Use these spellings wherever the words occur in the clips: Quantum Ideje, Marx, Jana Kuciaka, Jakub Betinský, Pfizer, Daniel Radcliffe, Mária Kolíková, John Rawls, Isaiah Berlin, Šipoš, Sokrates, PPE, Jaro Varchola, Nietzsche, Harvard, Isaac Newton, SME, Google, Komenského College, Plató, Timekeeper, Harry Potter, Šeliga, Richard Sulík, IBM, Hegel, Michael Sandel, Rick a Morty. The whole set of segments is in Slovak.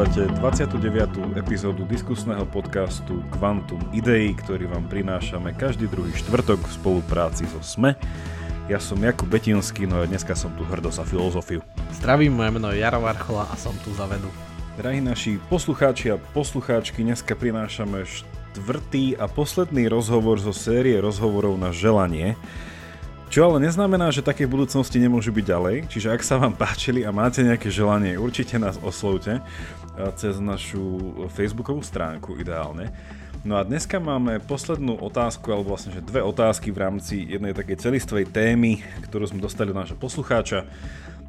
Počúvate 29. epizódu diskusného podcastu Quantum Ideje, ktorý vám prinášame každý druhý štvrtok v spolupráci so SME. Ja som Jakub Betinský, no a dneska som tu hrdo za filozofiu. Zdravím, moje meno je Jaro Varchola a som tu za vedu. Drahí naši poslucháči a poslucháčky, dneska prinášame štvrtý a posledný rozhovor zo série rozhovorov na želanie. Čo ale neznamená, že také v budúcnosti nemôžu byť ďalej, čiže ak sa vám páčili a máte nejaké želanie, určite nás oslovte cez našu facebookovú stránku ideálne. No a dneska máme poslednú otázku, alebo vlastne že dve otázky v rámci jednej takej celistvej témy, ktorú sme dostali od nášho poslucháča.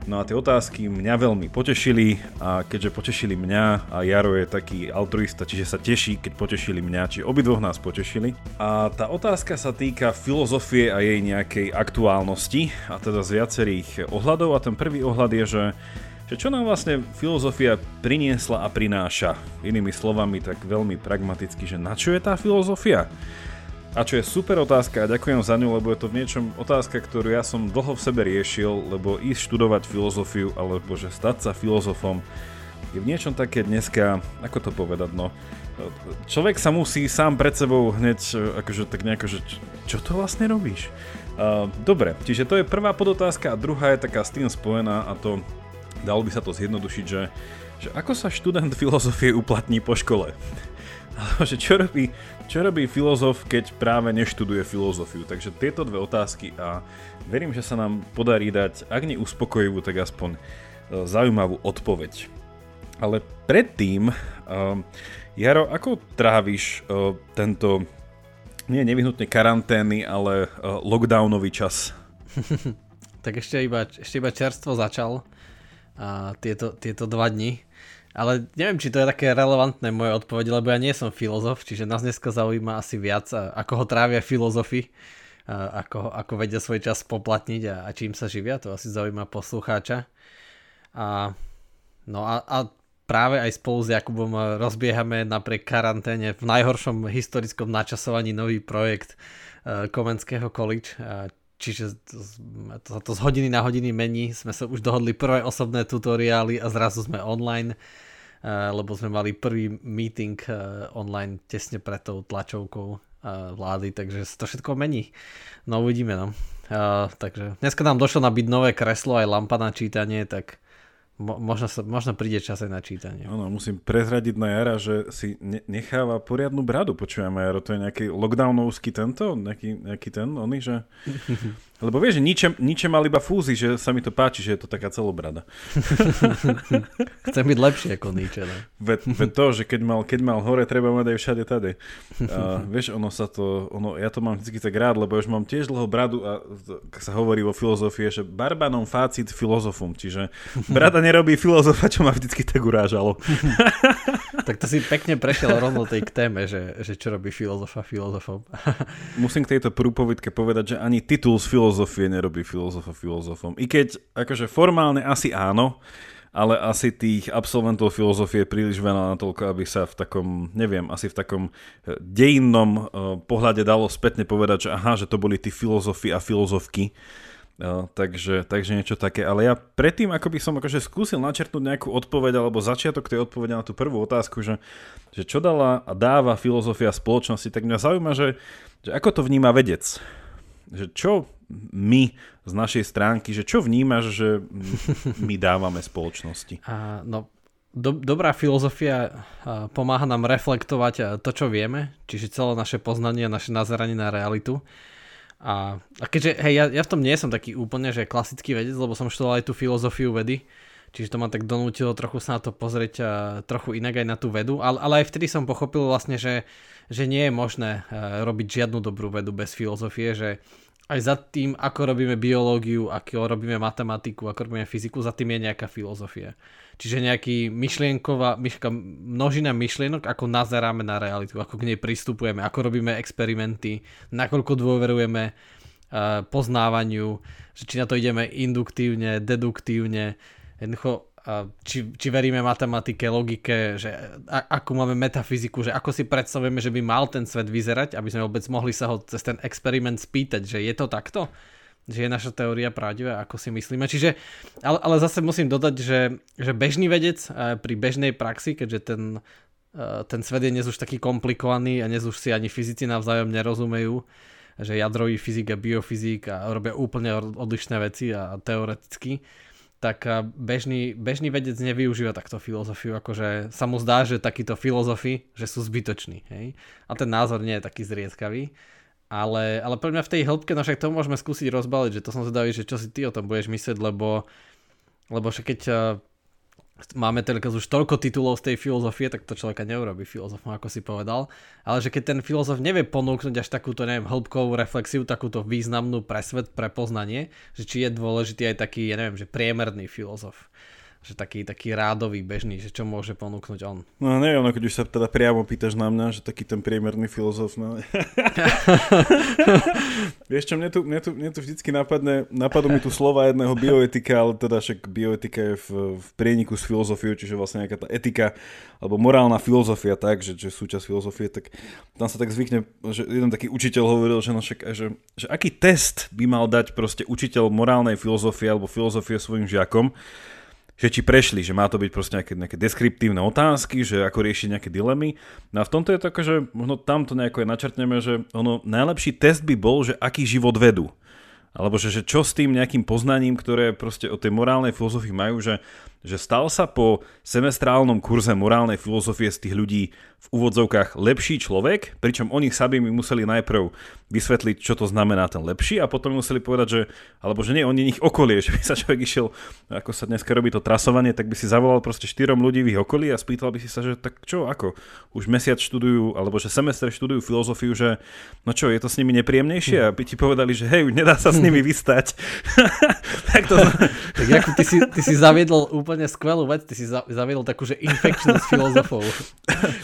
No a tie otázky mňa veľmi potešili a keďže potešili mňa a Jaro je taký altruista, čiže sa teší, keď potešili mňa, čiže obidvoch nás potešili. A tá otázka sa týka filozofie a jej nejakej aktuálnosti a teda z viacerých ohľadov a ten prvý ohľad je, že čo nám vlastne filozofia priniesla a prináša. Inými slovami tak veľmi pragmaticky, že na čo je tá filozofia? A čo je super otázka a ďakujem za ňu, lebo je to v niečom otázka, ktorú ja som dlho v sebe riešil, lebo ísť študovať filozofiu alebo že stať sa filozofom je v niečom také dneska, ako to povedať, no človek sa musí sám pred sebou hneď akože tak nejako, že čo to vlastne robíš? Dobre, čiže to je prvá podotázka a druhá je taká s tým spojená a to dalo by sa to zjednodušiť, že ako sa študent filozofie uplatní po škole? Že čo robí filozof, keď práve neštuduje filozofiu? Takže tieto dve otázky a verím, že sa nám podarí dať, ak nie uspokojivú, tak aspoň zaujímavú odpoveď. Ale predtým, Jaro, ako tráviš tento, nie nevyhnutne karantény, ale lockdownový čas? Tak ešte iba čerstvo začal tieto dva dni. Ale neviem, či to je také relevantné moje odpovede, lebo ja nie som filozof, čiže nás dneska zaujíma asi viac, ako ho trávia filozofi, ako vedia svoj čas poplatniť a čím sa živia, to asi zaujíma poslucháča. A práve aj spolu s Jakubom rozbiehame napriek karanténe v najhoršom historickom načasovaní nový projekt Komenského College, čiže to z hodiny na hodiny mení, sme sa už dohodli prvé osobné tutoriály a zrazu sme online, lebo sme mali prvý meeting online tesne pred tou tlačovkou vlády, takže sa to všetko mení. No uvidíme, no. Takže dneska nám došlo nabiť nové kreslo aj lampa na čítanie, tak možno príde čas aj na čítanie. Áno, musím prezradiť na Jara, že si necháva poriadnu bradu, počujeme Jaro, to je nejaký lockdownovský tento, nejaký ten, oný, že... Lebo vieš, že Nietzsche mal iba fúzi, že sa mi to páči, že je to taká celobrada. Chcem byť lepší ako Nietzsche, ne? Ve to, že keď mal hore, treba mať aj všade tady. A vieš, ja to mám vždy tak rád, lebo už mám tiež dlho bradu a sa hovorí vo filozofii, že barbanom facit filozofum, čiže brada nerobí filozofa, čo ma vždycky tak urážalo. Tak to si pekne prešiel rovno tej k téme, že čo robí filozofa filozofom. Musím k tejto prúpovidke povedať, že ani titul z filozofie nerobí filozofa filozofom. I keď akože formálne asi áno, ale asi tých absolventov filozofie príliš veľa natoľko, aby sa v takom, neviem, asi v takom dejinnom pohľade dalo spätne povedať, že aha, že to boli tí filozofi a filozofky. Takže niečo také, ale ja predtým ako by som akože skúsil načrtnúť nejakú odpoveď alebo začiatok tej odpovede na tú prvú otázku, že čo dala a dáva filozofia spoločnosti, tak mňa zaujíma, že ako to vníma vedec, že čo my z našej stránky, že čo vnímaš, že my dávame spoločnosti. Dobrá filozofia pomáha nám reflektovať to, čo vieme, čiže celé naše poznanie a naše nazeranie na realitu. A keďže, hej, ja v tom nie som taký úplne, že klasický vedec, lebo som študoval aj tú filozofiu vedy, čiže to ma tak donútilo trochu sa na to pozrieť trochu inak aj na tú vedu, ale aj vtedy som pochopil vlastne, že nie je možné robiť žiadnu dobrú vedu bez filozofie, že aj za tým, ako robíme biológiu, ako robíme matematiku, ako robíme fyziku, za tým je nejaká filozofia. Čiže nejaký množina myšlienok, ako nazeráme na realitu, ako k nej pristupujeme, ako robíme experimenty, nakoľko dôverujeme poznávaniu, že či na to ideme induktívne, deduktívne, jednoducho, či veríme matematike, logike, že akú máme metafyziku, že ako si predstavujeme, že by mal ten svet vyzerať, aby sme vôbec mohli sa ho cez ten experiment spýtať, že je to takto? že je naša teória pravdivá, ako si myslíme. Čiže, ale zase musím dodať, že bežný vedec pri bežnej praxi, keďže ten svet je dnes už taký komplikovaný a dnes už si ani fyzici navzájom nerozumejú, že jadrový fyzik a biofyzik a robia úplne odlišné veci a teoreticky, tak bežný vedec nevyužíva takto filozofiu, akože sa mu zdá, že takíto filozofi, že sú zbytoční. Hej? A ten názor nie je taký zriedkavý. Ale pre mňa v tej hĺbke, no však to môžeme skúsiť rozbaliť, že to som zvedavý, že čo si ty o tom budeš myslieť, lebo však keď máme teraz už toľko titulov z tej filozofie, tak to človeka neurobí filozofom, ako si povedal, ale že keď ten filozof nevie ponúknuť až takúto, neviem, hĺbkovú reflexiu, takúto významnú presvet, prepoznanie, že či je dôležitý aj taký, ja neviem, že priemerný filozof. Že taký rádový, bežný, že čo môže ponúknuť on. No neviem, no keď už sa teda priamo pýtaš na mňa, že taký ten priemerný filozof, no. Vieš čo, mne tu vždycky napadú mi tu slova jedného bioetika, ale teda však bioetika je v prieniku s filozofiou, čiže vlastne nejaká tá etika, alebo morálna filozofia, tak, že súčasť filozofie, tak tam sa tak zvykne, že jeden taký učiteľ hovoril, že, no však, že aký test by mal dať proste učiteľ morálnej filozofie alebo filozofie svojim žiakom, že či prešli, že má to byť proste nejaké deskriptívne otázky, že ako riešiť nejaké dilemy. No a v tomto je to ako, že možno tamto nejako aj načrtneme, že ono najlepší test by bol, že aký život vedú. Alebo že čo s tým nejakým poznaním, ktoré proste o tej morálnej filozofii majú, že stal sa po semestrálnom kurze morálnej filozofie z tých ľudí v úvodzovkách lepší človek, pričom oni sami museli najprv vysvetliť, čo to znamená ten lepší a potom museli povedať, že alebo že nie, oni ich okolie, že by sa človek išiel, ako sa dneska robí to trasovanie, tak by si zavolal proste 4 ľudí v ich okolí a spýtal by si sa, že tak čo, ako? Už mesiac študujú, alebo že semestr študujú filozofiu, že no čo, je to s nimi nepríjemnejšie? A by ti povedali, že hej, už nedá sa s nimi vystať. Tak to tak Jakub, ty si zaviedol úplne skvelú vec, ty si zaviedol takú, že infectious filozofov.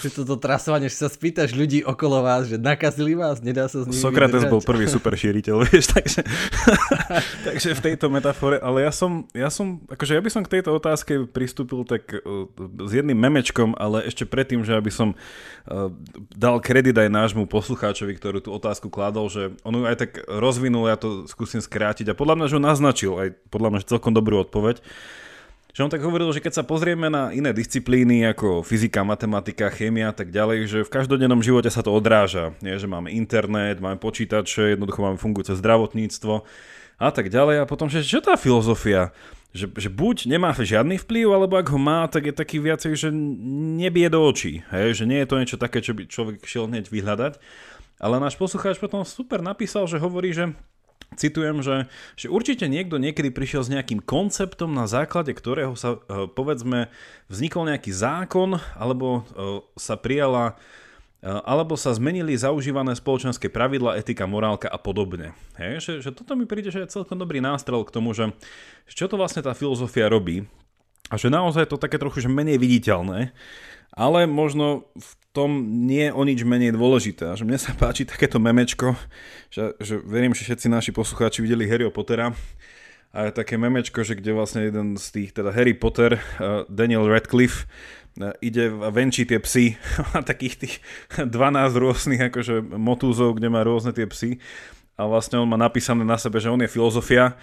Že toto trasovanie, že sa spýtaš ľudí okolo vás, že nakazili vás, nedá sa s nimi Sokrates vydržať. Bol prvý super šíriteľ, vieš, takže v tejto metafore, ale ja som, akože ja by som k tejto otázke pristúpil tak s jedným memečkom, ale ešte predtým, že aby som dal kredit aj nášmu poslucháčovi, ktorú tú otázku kládol, že on aj tak rozvinul, ja to skúsim skrátiť a podľa mňa, že ho naznačil aj podľa mňa celkom dobrú odpoveď. Že on tak hovoril, že keď sa pozrieme na iné disciplíny ako fyzika, matematika, chémia a tak ďalej, že v každodennom živote sa to odráža. Nie, že máme internet, máme počítače, jednoducho máme fungujúce zdravotníctvo a tak ďalej. A potom, že čo tá filozofia? Že buď nemá žiadny vplyv, alebo ak ho má, tak je taký viacej, že nebije do očí. Hej? Že nie je to niečo také, čo by človek šiel hneď vyhľadať. Ale náš poslucháč potom super napísal, že hovorí, že citujem, že určite niekto niekedy prišiel s nejakým konceptom, na základe ktorého sa, povedzme, vznikol nejaký zákon, alebo sa prijala, alebo sa zmenili zaužívané spoločenské pravidla, etika, morálka a podobne. Hej, že toto mi príde, že je celkom dobrý nástrel k tomu, že čo to vlastne tá filozofia robí a že naozaj je to také trochu že menej viditeľné, ale možno v tom nie je o nič menej dôležité. A že mne sa páči takéto memečko, že verím, že všetci naši poslucháči videli Harryho Pottera. A také memečko, že kde vlastne jeden z tých, teda Harry Potter, Daniel Radcliffe, ide a venčí tie psy. Má takých tých 12 rôznych akože motúzov, kde má rôzne tie psy. A vlastne on má napísané na sebe, že on je filozofia.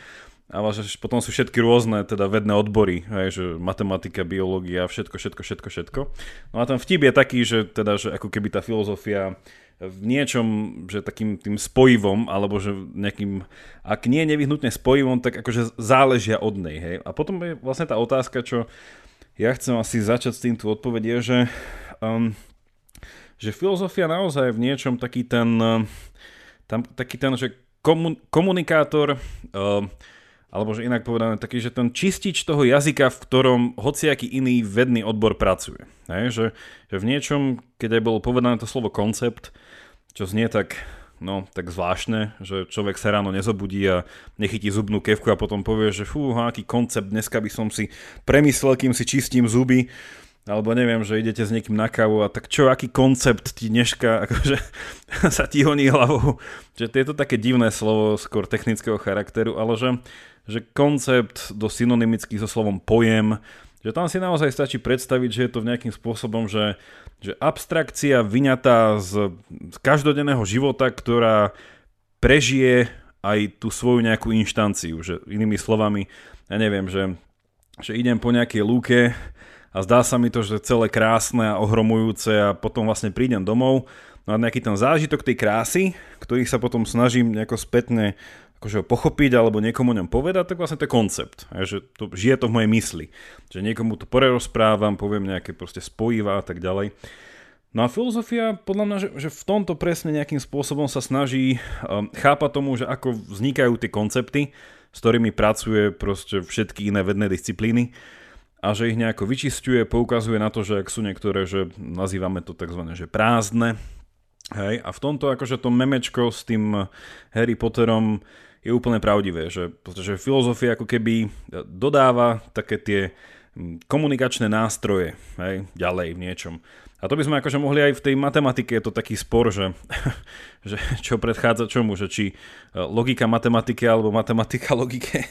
A potom sú všetky rôzne teda vedné odbory, hej, že matematika, biológia, všetko. No a ten vtip je taký, že teda, že ako keby tá filozofia v niečom, že takým tým spojivom, alebo že nejakým, ak nie nevyhnutne spojivom, tak akože záležia od nej, hej. A potom je vlastne tá otázka, čo ja chcem asi začať s týmto odpovedie, že filozofia naozaj je v niečom taký ten, že komunikátor, alebo že inak povedané taký, že ten čistič toho jazyka, v ktorom hociaký iný vedný odbor pracuje. Hej, že v niečom, keď aj bolo povedané to slovo koncept, čo znie tak, no, tak zvláštne, že človek sa ráno nezobudí a nechytí zubnú kevku a potom povie, že aký koncept, dneska by som si premyslel, kým si čistím zuby, alebo neviem, že idete s niekým na kávu a tak čo, aký koncept ti dneška akože sa ti honí hlavou. Že to je to také divné slovo, skôr technického charakteru, ale že koncept do synonymický so slovom pojem, že tam si naozaj stačí predstaviť, že je to v nejakým spôsobom, že abstrakcia vyňatá z každodenného života, ktorá prežije aj tú svoju nejakú inštanciu, že inými slovami, ja neviem, že idem po nejakej lúke a zdá sa mi to, že celé krásne a ohromujúce a potom vlastne prídem domov, no a nejaký ten zážitok tej krásy, ktorých sa potom snažím nejako spätne akože pochopiť alebo niekomu ňom povedať, tak vlastne to je koncept, že to, žije to v mojej mysli, že niekomu to prerozprávam, poviem nejaké proste spojivá a tak ďalej. No a filozofia, podľa mňa, že v tomto presne nejakým spôsobom sa snaží chápať tomu, že ako vznikajú tie koncepty, s ktorými pracuje proste všetky iné vedné disciplíny a že ich nejako vyčisťuje, poukazuje na to, že ak sú niektoré, že nazývame to takzvané, že prázdne. Hej, a v tomto akože to memečko s tým Harry Potterom je úplne pravdivé, že filozofia ako keby dodáva také tie komunikačné nástroje, hej, ďalej v niečom. A to by sme akože mohli aj v tej matematike, je to taký spor, že čo predchádza čomu, že či logika matematike alebo matematika logike.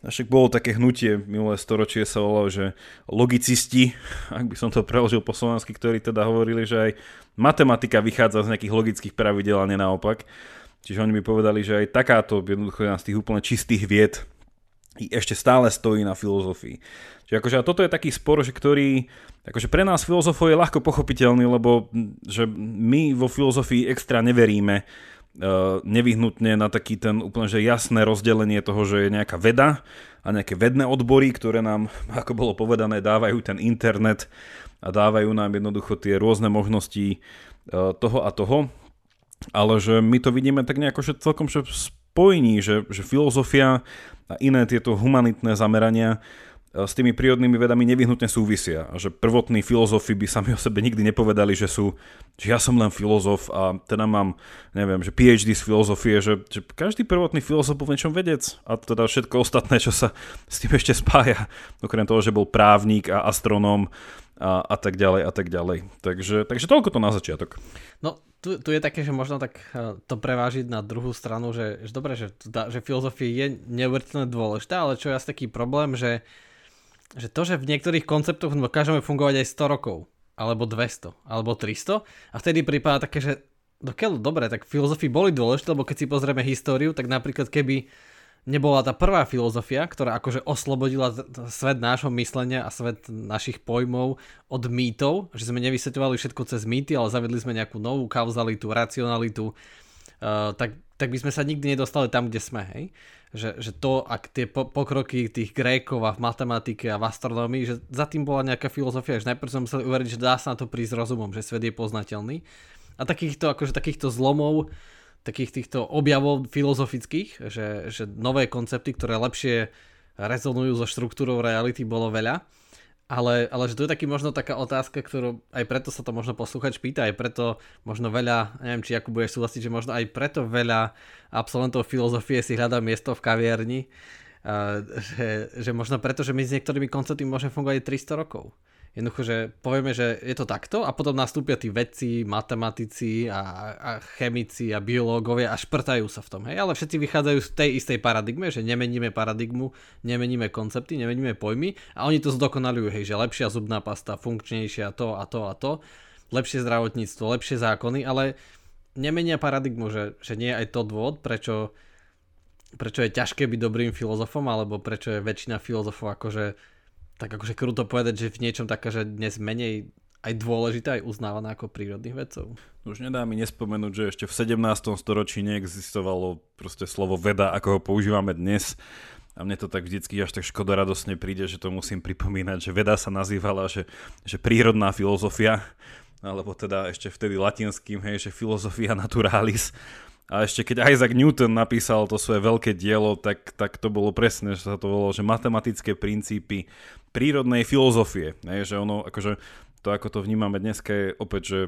Však bolo také hnutie, minulé storočie sa volalo, že logicisti, ak by som to preložil po slovensky, ktorí teda hovorili, že aj matematika vychádza z nejakých logických pravidel a nie naopak. Čiže oni by povedali, že aj takáto jednoducho z tých úplne čistých vied ešte stále stojí na filozofii. Čiže akože a toto je taký spor, že ktorý akože pre nás filozofov je ľahko pochopiteľný, lebo že my vo filozofii extra neveríme nevyhnutne na taký ten úplne že jasné rozdelenie toho, že je nejaká veda a nejaké vedné odbory, ktoré nám, ako bolo povedané, dávajú ten internet a dávajú nám jednoducho tie rôzne možnosti toho a toho. Ale že my to vidíme tak nejako, že celkom že spojení, že filozofia a iné tieto humanitné zamerania s tými prírodnými vedami nevyhnutne súvisia. A že prvotní filozofi by sami o sebe nikdy nepovedali, že ja som len filozof a teda mám, neviem, že PhD z filozofie, že každý prvotný filozof bol v niečom vedec a teda všetko ostatné, čo sa s tým ešte spája. Okrem toho, že bol právnik a astronóm a tak ďalej a tak ďalej. Takže toľko to na začiatok. No, tu je také, že možno tak to prevážiť na druhú stranu, že dobre, že filozofia je neuveriteľne dôležitá, ale čo je asi taký problém, že to, že v niektorých konceptoch dokážeme fungovať aj 100 rokov, alebo 200, alebo 300 a vtedy prípada také, že dobre, tak filozofii boli dôležité, lebo keď si pozrieme históriu, tak napríklad keby nebola tá prvá filozofia, ktorá akože oslobodila svet nášho myslenia a svet našich pojmov od mýtov, že sme nevysvetľovali všetko cez mýty, ale zavedli sme nejakú novú kauzalitu, racionalitu, tak by sme sa nikdy nedostali tam, kde sme, hej? Že to, ak tie pokroky tých Grékov a v matematike a v astronomii, že za tým bola nejaká filozofia, že najprv sme museli uveriť, že dá sa na to prísť rozumom, že svet je poznateľný. A takýchto zlomov, takých týchto objavov filozofických, že nové koncepty, ktoré lepšie rezonujú so štruktúrou reality, bolo veľa. Ale že to je taký možno taká otázka, ktorú aj preto sa to možno poslúchať pýta, aj preto možno veľa, neviem, či Jakub budeš súhlasiť, že možno aj preto veľa absolventov filozofie si hľadá miesto v kaviarni, že možno preto, že my s niektorými konceptmi môžeme fungovať 300 rokov. Jednoducho, že povieme, že je to takto a potom nastúpia tí vedci, matematici a chemici a biológovia a šprtajú sa v tom. Hej? Ale všetci vychádzajú z tej istej paradigme, že nemeníme paradigmu, nemeníme koncepty, nemeníme pojmy a oni to zdokonalujú, hej, že lepšia zubná pasta, funkčnejšia to a to a to, lepšie zdravotníctvo, lepšie zákony, ale nemenia paradigmu, že nie je aj to dôvod, prečo je ťažké byť dobrým filozofom alebo prečo je väčšina filozofov akože kruto povedať, že v niečom taká, že dnes menej aj dôležitá, aj uznávaná ako prírodných vedcov. Už nedá mi nespomenúť, že ešte v 17. storočí neexistovalo proste slovo veda, ako ho používame dnes. A mne to tak vždycky až tak škodoradosne príde, že to musím pripomínať, že veda sa nazývala, že prírodná filozofia, alebo teda ešte vtedy latinským, hej, že filozofia naturalis. A ešte keď Isaac Newton napísal to svoje veľké dielo, tak to bolo presne, že sa to volalo, že matematické princípy prírodnej filozofie. Ne? Že ono, akože to, ako to vnímame dneska, je opäť, že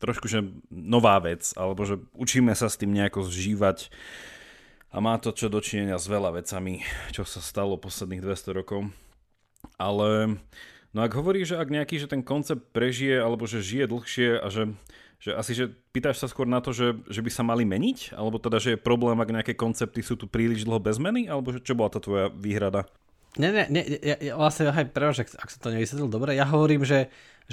trošku, že nová vec, alebo že učíme sa s tým nejako zžívať a má to čo dočinenia s veľa vecami, čo sa stalo posledných 200 rokov. Ale no ak hovoríš, že ak nejaký, že ten koncept prežije, alebo že žije dlhšie a že asi, že pýtaš sa skôr na to, že by sa mali meniť? Alebo teda, že je problém, ak nejaké koncepty sú tu príliš dlho bez zmeny? Alebo že, čo bola tá tvoja výhrada? Nie, ja vlastne, aj prváž, ak som to nevysvetlil dobre, ja hovorím, že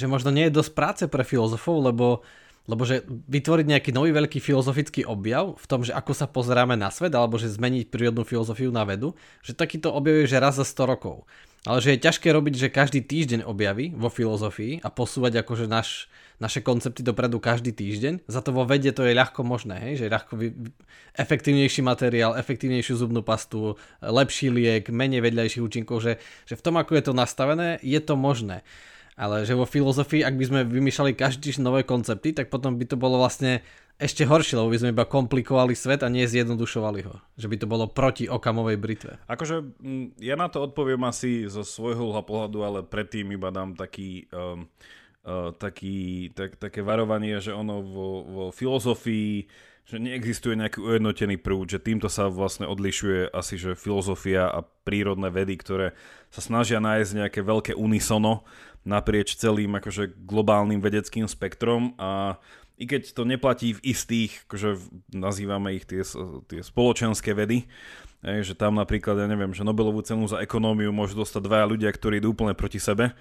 možno nie je dosť práce pre filozofov, lebo Lebo že vytvoriť nejaký nový veľký filozofický objav v tom, že ako sa pozeráme na svet, alebo že zmeniť prírodnú filozofiu na vedu, že takýto objav je že raz za 100 rokov. Ale že je ťažké robiť, že každý týždeň objavy vo filozofii a posúvať akože naše koncepty dopredu každý týždeň. Za to vo vede to je ľahko možné, hej? Že je ľahko efektívnejší materiál, efektívnejšiu zubnú pastu, lepší liek, menej vedľajších účinkov, že v tom, ako je to nastavené, je to možné. Ale že vo filozofii, ak by sme vymýšľali každý nové koncepty, tak potom by to bolo vlastne ešte horšie, lebo by sme iba komplikovali svet a nie zjednodušovali ho. Že by to bolo proti Okamovej britve. Akože ja na to odpoviem asi zo svojho uhla pohľadu, ale predtým iba dám také varovanie, že ono vo filozofii, že neexistuje nejaký ujednotený prúd, že týmto sa vlastne odlišuje asi, že filozofia a prírodné vedy, ktoré sa snažia nájsť nejaké veľké unisono naprieč celým akože globálnym vedeckým spektrom, a i keď to neplatí v istých, akože nazývame ich tie spoločenské vedy, že tam napríklad, ja neviem, že Nobelovú cenu za ekonómiu môžu dostať dvaja ľudia, ktorí idú úplne proti sebe,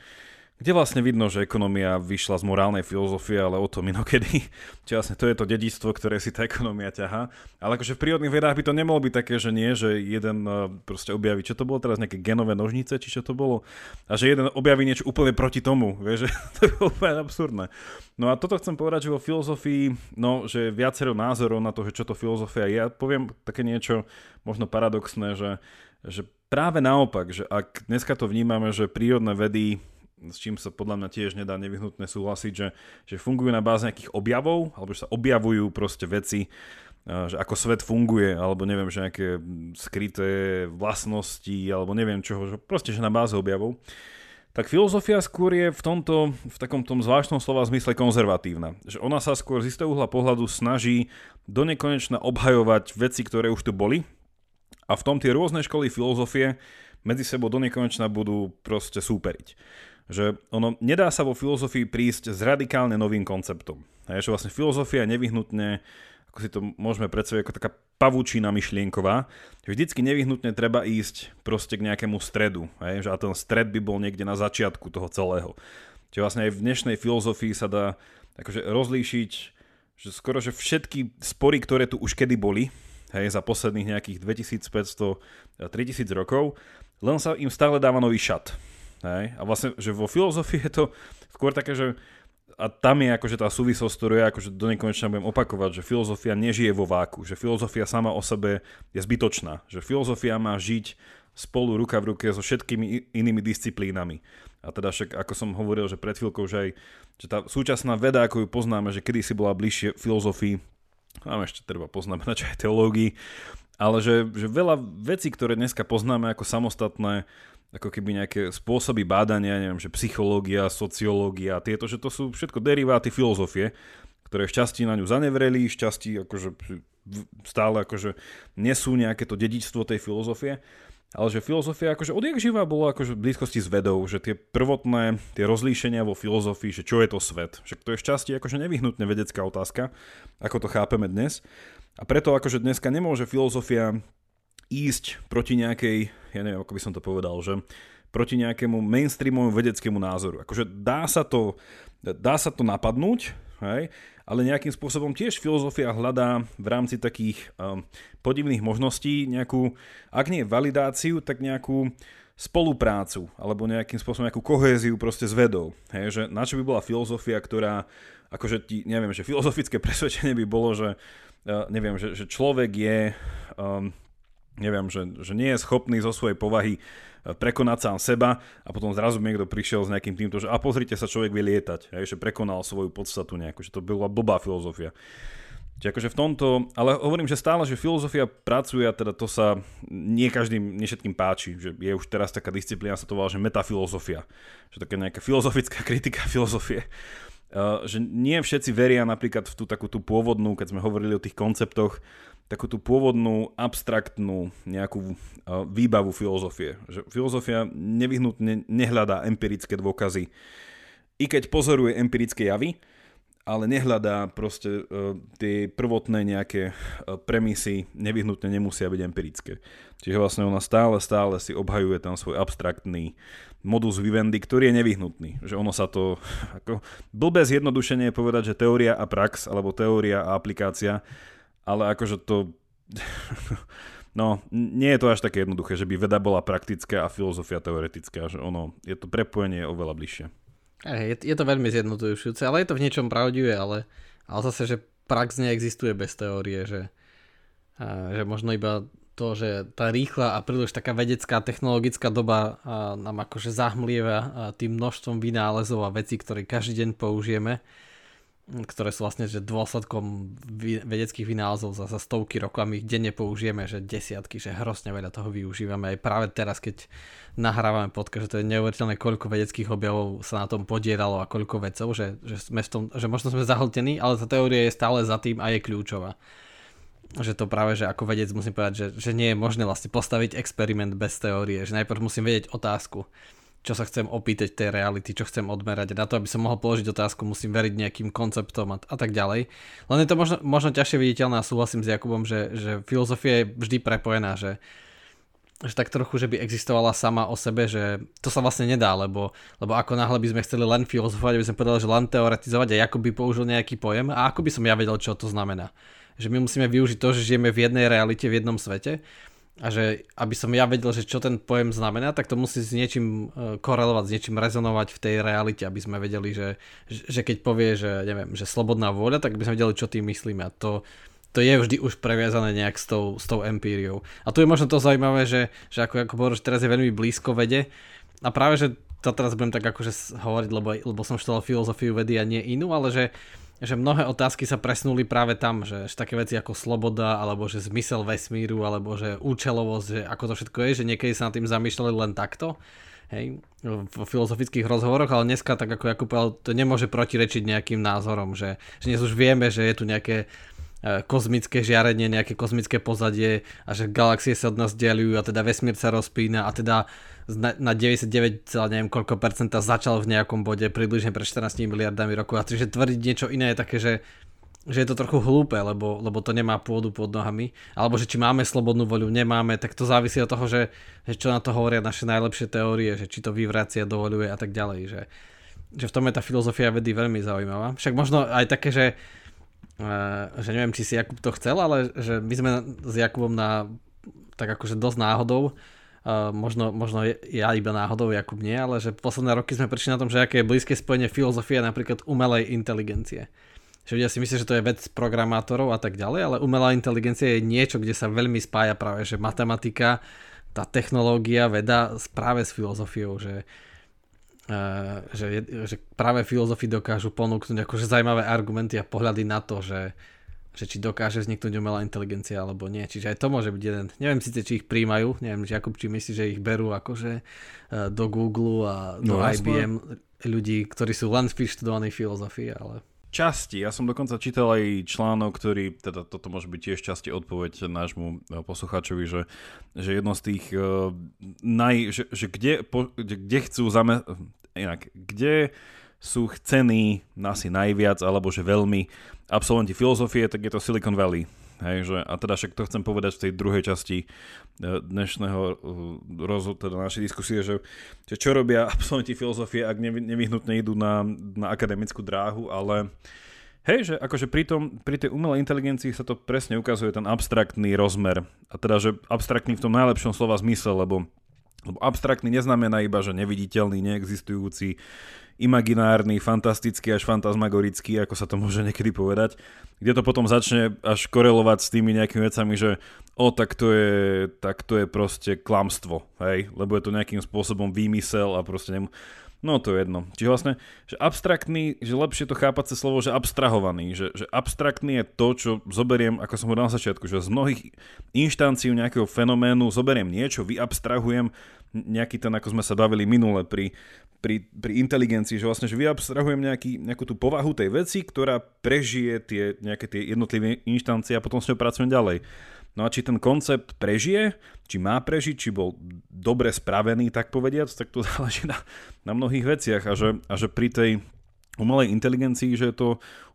kde vlastne vidno, že ekonomia vyšla z morálnej filozofie, ale o tom inokedy. Čiže vlastne to je to dedičstvo, ktoré si tá ekonomia ťahá. Ale akože v prírodných vedách by to nemohlo byť také, že nie, že jeden proste objaví, čo to bolo teraz, nejaké genové nožnice, či čo to bolo. A že jeden objaví niečo úplne proti tomu. Vieš, že to je úplne absurdné. No a toto chcem povedať, že vo filozofii, no, že viacero názorov na to, že čo to filozofia je. Ja poviem také niečo možno paradoxné, že práve naopak, že ak dneska to vnímame, že prírodné vedy, s čím sa podľa mňa tiež nedá nevyhnutne súhlasiť, že fungujú na báze nejakých objavov, alebo že sa objavujú proste veci, že ako svet funguje, alebo neviem, že nejaké skryté vlastnosti, alebo neviem čoho, že proste že na báze objavov. Tak filozofia skôr je v takom tom zvláštnom slova zmysle konzervatívna. Že ona sa skôr z istého uhla pohľadu snaží donekonečna obhajovať veci, ktoré už tu boli. A v tom tie rôzne školy filozofie medzi sebou donekonečna budú proste súperiť. Že ono nedá sa vo filozofii prísť s radikálne novým konceptom. Že vlastne filozofia je nevyhnutne, ako si to môžeme predstaviť, ako taká pavúčina myšlienková, že vždycky nevyhnutne treba ísť proste k nejakému stredu. Že a ten stred by bol niekde na začiatku toho celého. Čiže vlastne aj v dnešnej filozofii sa dá akože rozlíšiť, že skoro že všetky spory, ktoré tu už kedy boli, za posledných nejakých 2500-3000 rokov, len sa im stále dáva nový šat. Hej. A vlastne, že vo filozofii je to skôr také, že a tam je akože tá súvislosť, ktorú ja akože donekonečna budem opakovať, že filozofia nežije vo váku, že filozofia sama o sebe je zbytočná, že filozofia má žiť spolu ruka v ruke so všetkými inými disciplínami. A teda však, ako som hovoril, že pred chvíľkou, že aj že tá súčasná veda, ako ju poznáme, že kedysi bola bližšie filozofii, nám ešte treba poznamenať, že aj teológii, ale že veľa vecí, ktoré dneska poznáme ako samostatné, ako keby nejaké spôsoby bádania, neviem, že psychológia, sociológia, tieto, že to sú všetko deriváty filozofie, ktoré v časti na ňu zanevreli, v časti akože stále akože nesú nejaké to dedičstvo tej filozofie, ale že filozofia akože odjak živá bola akože v blízkosti s vedou, že tie prvotné, tie rozlíšenia vo filozofii, že čo je to svet, že to je v časti akože nevyhnutne vedecká otázka, ako to chápeme dnes, a preto akože dneska nemôže filozofia ísť proti nejakej, ja neviem, ako by som to povedal, že proti nejakému mainstreamovému vedeckému názoru. Akože dá sa to napadnúť, hej? Ale nejakým spôsobom tiež filozofia hľadá v rámci takých podivných možností nejakú, ak nie validáciu, tak nejakú spoluprácu, alebo nejakým spôsobom nejakú kohéziu proste s vedou. Hej, že na čo by bola filozofia, ktorá, akože ti, neviem, že filozofické presvedčenie by bolo, že neviem, že človek je... neviem, že nie je schopný zo svojej povahy prekonať sám seba, a potom zrazu niekto prišiel s nejakým týmto, že a pozrite sa, človek vie lietať, hej, že prekonal svoju podstatu nejakú, že to bola blbá filozofia. Čiže akože v tomto, ale hovorím, že stále, že filozofia pracuje, a teda to sa nie každým, nie všetkým páči, že je už teraz taká disciplína, sa to volá, že metafilozofia, že taká nejaká filozofická kritika filozofie. Že nie všetci veria napríklad v tú takú tú pôvodnú, keď sme hovorili o tých konceptoch, takú tú pôvodnú, abstraktnú nejakú výbavu filozofie. Že filozofia nevyhnutne nehľadá empirické dôkazy, i keď pozoruje empirické javy, ale nehľadá proste tie prvotné nejaké premisy, nevyhnutne nemusia byť empirické. Čiže vlastne ona stále si obhajuje tam svoj abstraktný modus vivendi, ktorý je nevyhnutný. Že ono sa to, ako blbé zjednodušenie je povedať, že teória a prax, alebo teória a aplikácia, ale akože to... No, nie je to až také jednoduché, že by veda bola praktická a filozofia teoretická, že ono, je to prepojenie oveľa bližšie. Je to veľmi zjednodušujúce, ale je to v niečom pravdivé, ale zase, že prax neexistuje bez teórie, že možno iba to, že tá rýchla a príliš taká vedecká technologická doba nám akože zahmlieva tým množstvom vynálezov a vecí, ktoré každý deň použijeme, ktoré sú vlastne že dôsledkom vedeckých vynálezov za stovky rokov a my ich denne použijeme, že desiatky, že hrozne veľa toho využívame aj práve teraz, keď nahrávame podcast, že to je neuveriteľné, koľko vedeckých objavov sa na tom podieralo a koľko vecov, že sme v tom, že možno sme zahltení, ale tá teória je stále za tým a je kľúčová. Že to práve, že ako vedec musím povedať, že nie je možné vlastne postaviť experiment bez teórie, že najprv musím vedieť otázku, čo sa chcem opýtať tej reality, čo chcem odmerať. Na to, aby som mohol položiť otázku, musím veriť nejakým konceptom a tak ďalej. Len je to možno ťažšie viditeľné a súhlasím s Jakubom, že filozofia je vždy prepojená, že tak trochu, že by existovala sama o sebe, že to sa vlastne nedá, lebo ako náhle by sme chceli len filozofovať, aby sme povedali, že len teoretizovať a Jakub by použil nejaký pojem a ako by som ja vedel, čo to znamená. Že my musíme využiť to, že žijeme v jednej realite, v jednom svete a že aby som ja vedel, že čo ten pojem znamená, tak to musí s niečím korelovať, s niečím rezonovať v tej realite, aby sme vedeli, že keď povie, že neviem, že slobodná vôľa, tak by sme vedeli, čo tým myslíme a to je vždy už previazané nejak s tou empíriou. A tu je možno to zaujímavé, že ako hovoríš, teraz je veľmi blízko vede. A práve, že to teraz budem tak akože hovoriť, lebo som študoval filozofiu vedy a nie inú, ale že mnohé otázky sa presnuli práve tam, že také veci ako sloboda, alebo že zmysel vesmíru, alebo že účelovosť, že ako to všetko je, že niekedy sa nad tým zamýšľali len takto. Hej, v filozofických rozhovoroch, ale dneska tak ako Jakub povedal, to nemôže protirečiť nejakým názorom, že dnes už vieme, že je tu nejaké kozmické žiarenie, nejaké kozmické pozadie a že galaxie sa od nás deľujú a teda vesmír sa rozpína a teda na 99, neviem koľko percenta začal v nejakom bode približne pred 14 miliardami rokov a čiže tvrdiť niečo iné je také, že je to trochu hlúpe, lebo to nemá pôdu pod nohami, alebo že či máme slobodnú voľu, nemáme, tak to závisí od toho, že čo na to hovoria naše najlepšie teórie, že či to vyvracia, dovoľuje a tak ďalej, že v tom je tá filozofia vedy veľmi zaujímavá. Však možno aj také, že neviem, či si Jakub to chcel, ale že my sme s Jakubom na tak akože dosť náhodou, možno ja iba náhodou, Jakub nie, ale že posledné roky sme prišli na tom, že aké je blízke spojenie filozofie napríklad umelej inteligencie. Že ľudia si myslia, že to je vec programátorov a tak ďalej, ale umelá inteligencia je niečo, kde sa veľmi spája práve, že matematika, tá technológia, veda práve s filozofiou, že práve filozofi dokážu ponúknuť akože zaujímavé argumenty a pohľady na to, že či dokáže vzniknúť umelá inteligencia alebo nie. Čiže aj to môže byť jeden. Neviem síce, či ich príjmajú, neviem, Jakub, či myslí, že ich berú akože do Google a do IBM ľudí, ktorí sú len študovaní filozofii, ale... Časti. Ja som dokonca čítal aj článok, ktorý, teda toto môže byť tiež časti odpoveď nášmu poslucháčovi, že jedno z tých kde sú chcení asi najviac, alebo že veľmi absolventi filozofie, tak je to Silicon Valley. Hej, že, a teda však to chcem povedať v tej druhej časti dnešného teda našej diskusie, že čo robia absolventi filozofie, ak nevyhnutne idú na akademickú dráhu, ale hej, že akože pri tej umelej inteligencii sa to presne ukazuje, ten abstraktný rozmer. A teda, že abstraktný v tom najlepšom slova zmysle, lebo abstraktný neznamená iba, že neviditeľný, neexistujúci, imaginárny, fantastický až fantasmagorický, ako sa to môže niekedy povedať, kde to potom začne až korelovať s tými nejakými vecami, že tak to je proste klamstvo, hej, lebo je to nejakým spôsobom výmysel a proste no to je jedno. Čiže vlastne, že abstraktný, že lepšie to chápať sa slovo, že abstrahovaný, že abstraktný je to, čo zoberiem, ako som hovoril na začiatku, že z mnohých inštancií nejakého fenoménu zoberiem niečo, vyabstrahujem nejaký ten, ako sme sa bavili minule pri inteligencii, že vlastne, že vyabstrahujem nejakú tú povahu tej veci, ktorá prežije nejaké tie jednotlivé inštancie a potom s ňou pracujem ďalej. No a či ten koncept prežije, či má prežiť, či bol dobre spravený, tak povediac, tak to záleží na mnohých veciach a že pri tej umelej inteligencii, že je to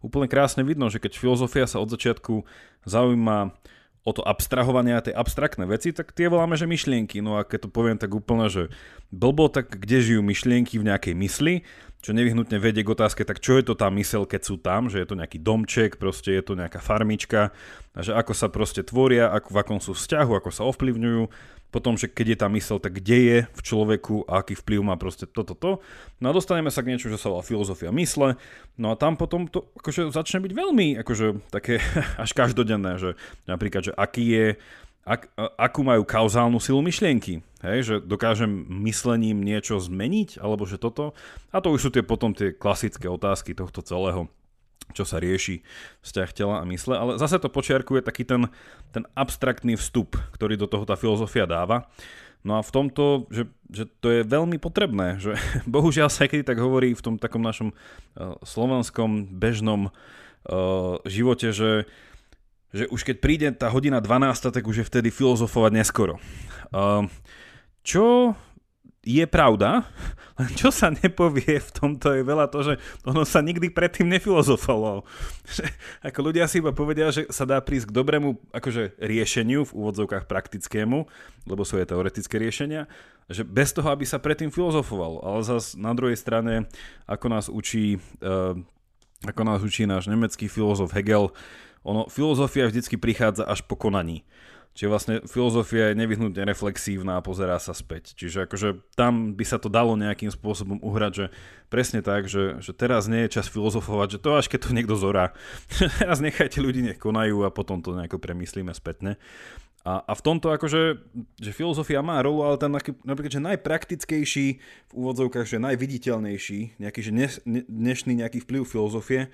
úplne krásne vidno, že keď filozofia sa od začiatku zaujíma o to abstrahovanie a tie abstraktné veci, tak tie voláme, že myšlienky. No a keď to poviem tak úplne, že blbo, tak kde žijú myšlienky v nejakej mysli, čo nevyhnutne vedie k otázke, tak čo je to tá myseľ, keď sú tam, že je to nejaký domček, proste je to nejaká farmička, a že ako sa proste tvoria, ako, v akom sú vzťahu, ako sa ovplyvňujú, potom, že keď je tá myseľ, tak kde je v človeku a aký vplyv má proste toto. No a dostaneme sa k niečo, že sa volá filozofia mysle, no a tam potom to akože začne byť veľmi akože také až každodenné, že napríklad, že akú majú kauzálnu silu myšlienky. Hej, že dokážem myslením niečo zmeniť, alebo že toto. A to už sú tie potom tie klasické otázky tohto celého, čo sa rieši vzťah tela a mysle. Ale zase to počiarkuje taký ten abstraktný vstup, ktorý do toho tá filozofia dáva. No a v tomto, že to je veľmi potrebné, že bohužiaľ sa aj kedy tak hovorí v tom takom našom slovenskom bežnom živote, že už keď príde tá hodina 12, tak už je vtedy filozofovať neskoro. Čo je pravda, len čo sa nepovie v tomto je veľa to, že ono sa nikdy predtým nefilozofovalo. Ako ľudia si iba povedia, že sa dá prísť k dobrému akože riešeniu, v úvodzovkách praktickému, lebo sú aj teoretické riešenia, že bez toho, aby sa predtým filozofovalo. Ale zas na druhej strane, ako nás učí náš nemecký filozof Hegel, ono, filozofia vždycky prichádza až po konaní. Čiže vlastne filozofia je nevyhnutne reflexívna a pozerá sa späť. Čiže akože tam by sa to dalo nejakým spôsobom uhrať, že presne tak, že teraz nie je čas filozofovať, že to až keď to niekto zorá. Teraz nechajte ľudí, nech konajú a potom to nejako premyslíme spätne. A v tomto akože, že filozofia má rolu, ale ten napríklad, že najpraktickejší, v úvodzovkách, že najviditeľnejší, nejaký, že dnešný nejaký vplyv filozofie,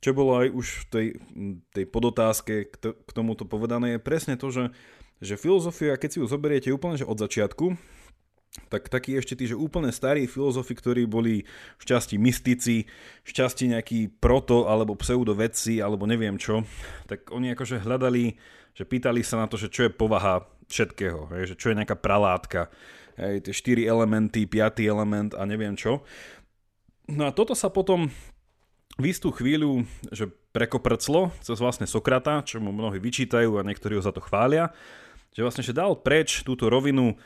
čo bolo aj už v tej podotázke k tomuto povedané, je presne to, že filozofia, keď si ju zoberiete úplne že od začiatku, tak takí ešte tí, že úplne starí filozofi, ktorí boli v časti mystici, v časti nejakí proto- alebo pseudovedci, alebo neviem čo, tak oni akože hľadali, že pýtali sa na to, že čo je povaha všetkého, že čo je nejaká pralátka, tie 4 elementy, 5. element a neviem čo. No a toto sa potom v istú chvíľu, že prekoprclo cez vlastne Sokrata, čo mu mnohí vyčítajú a niektorí ho za to chvália, že vlastne že dal preč túto rovinu,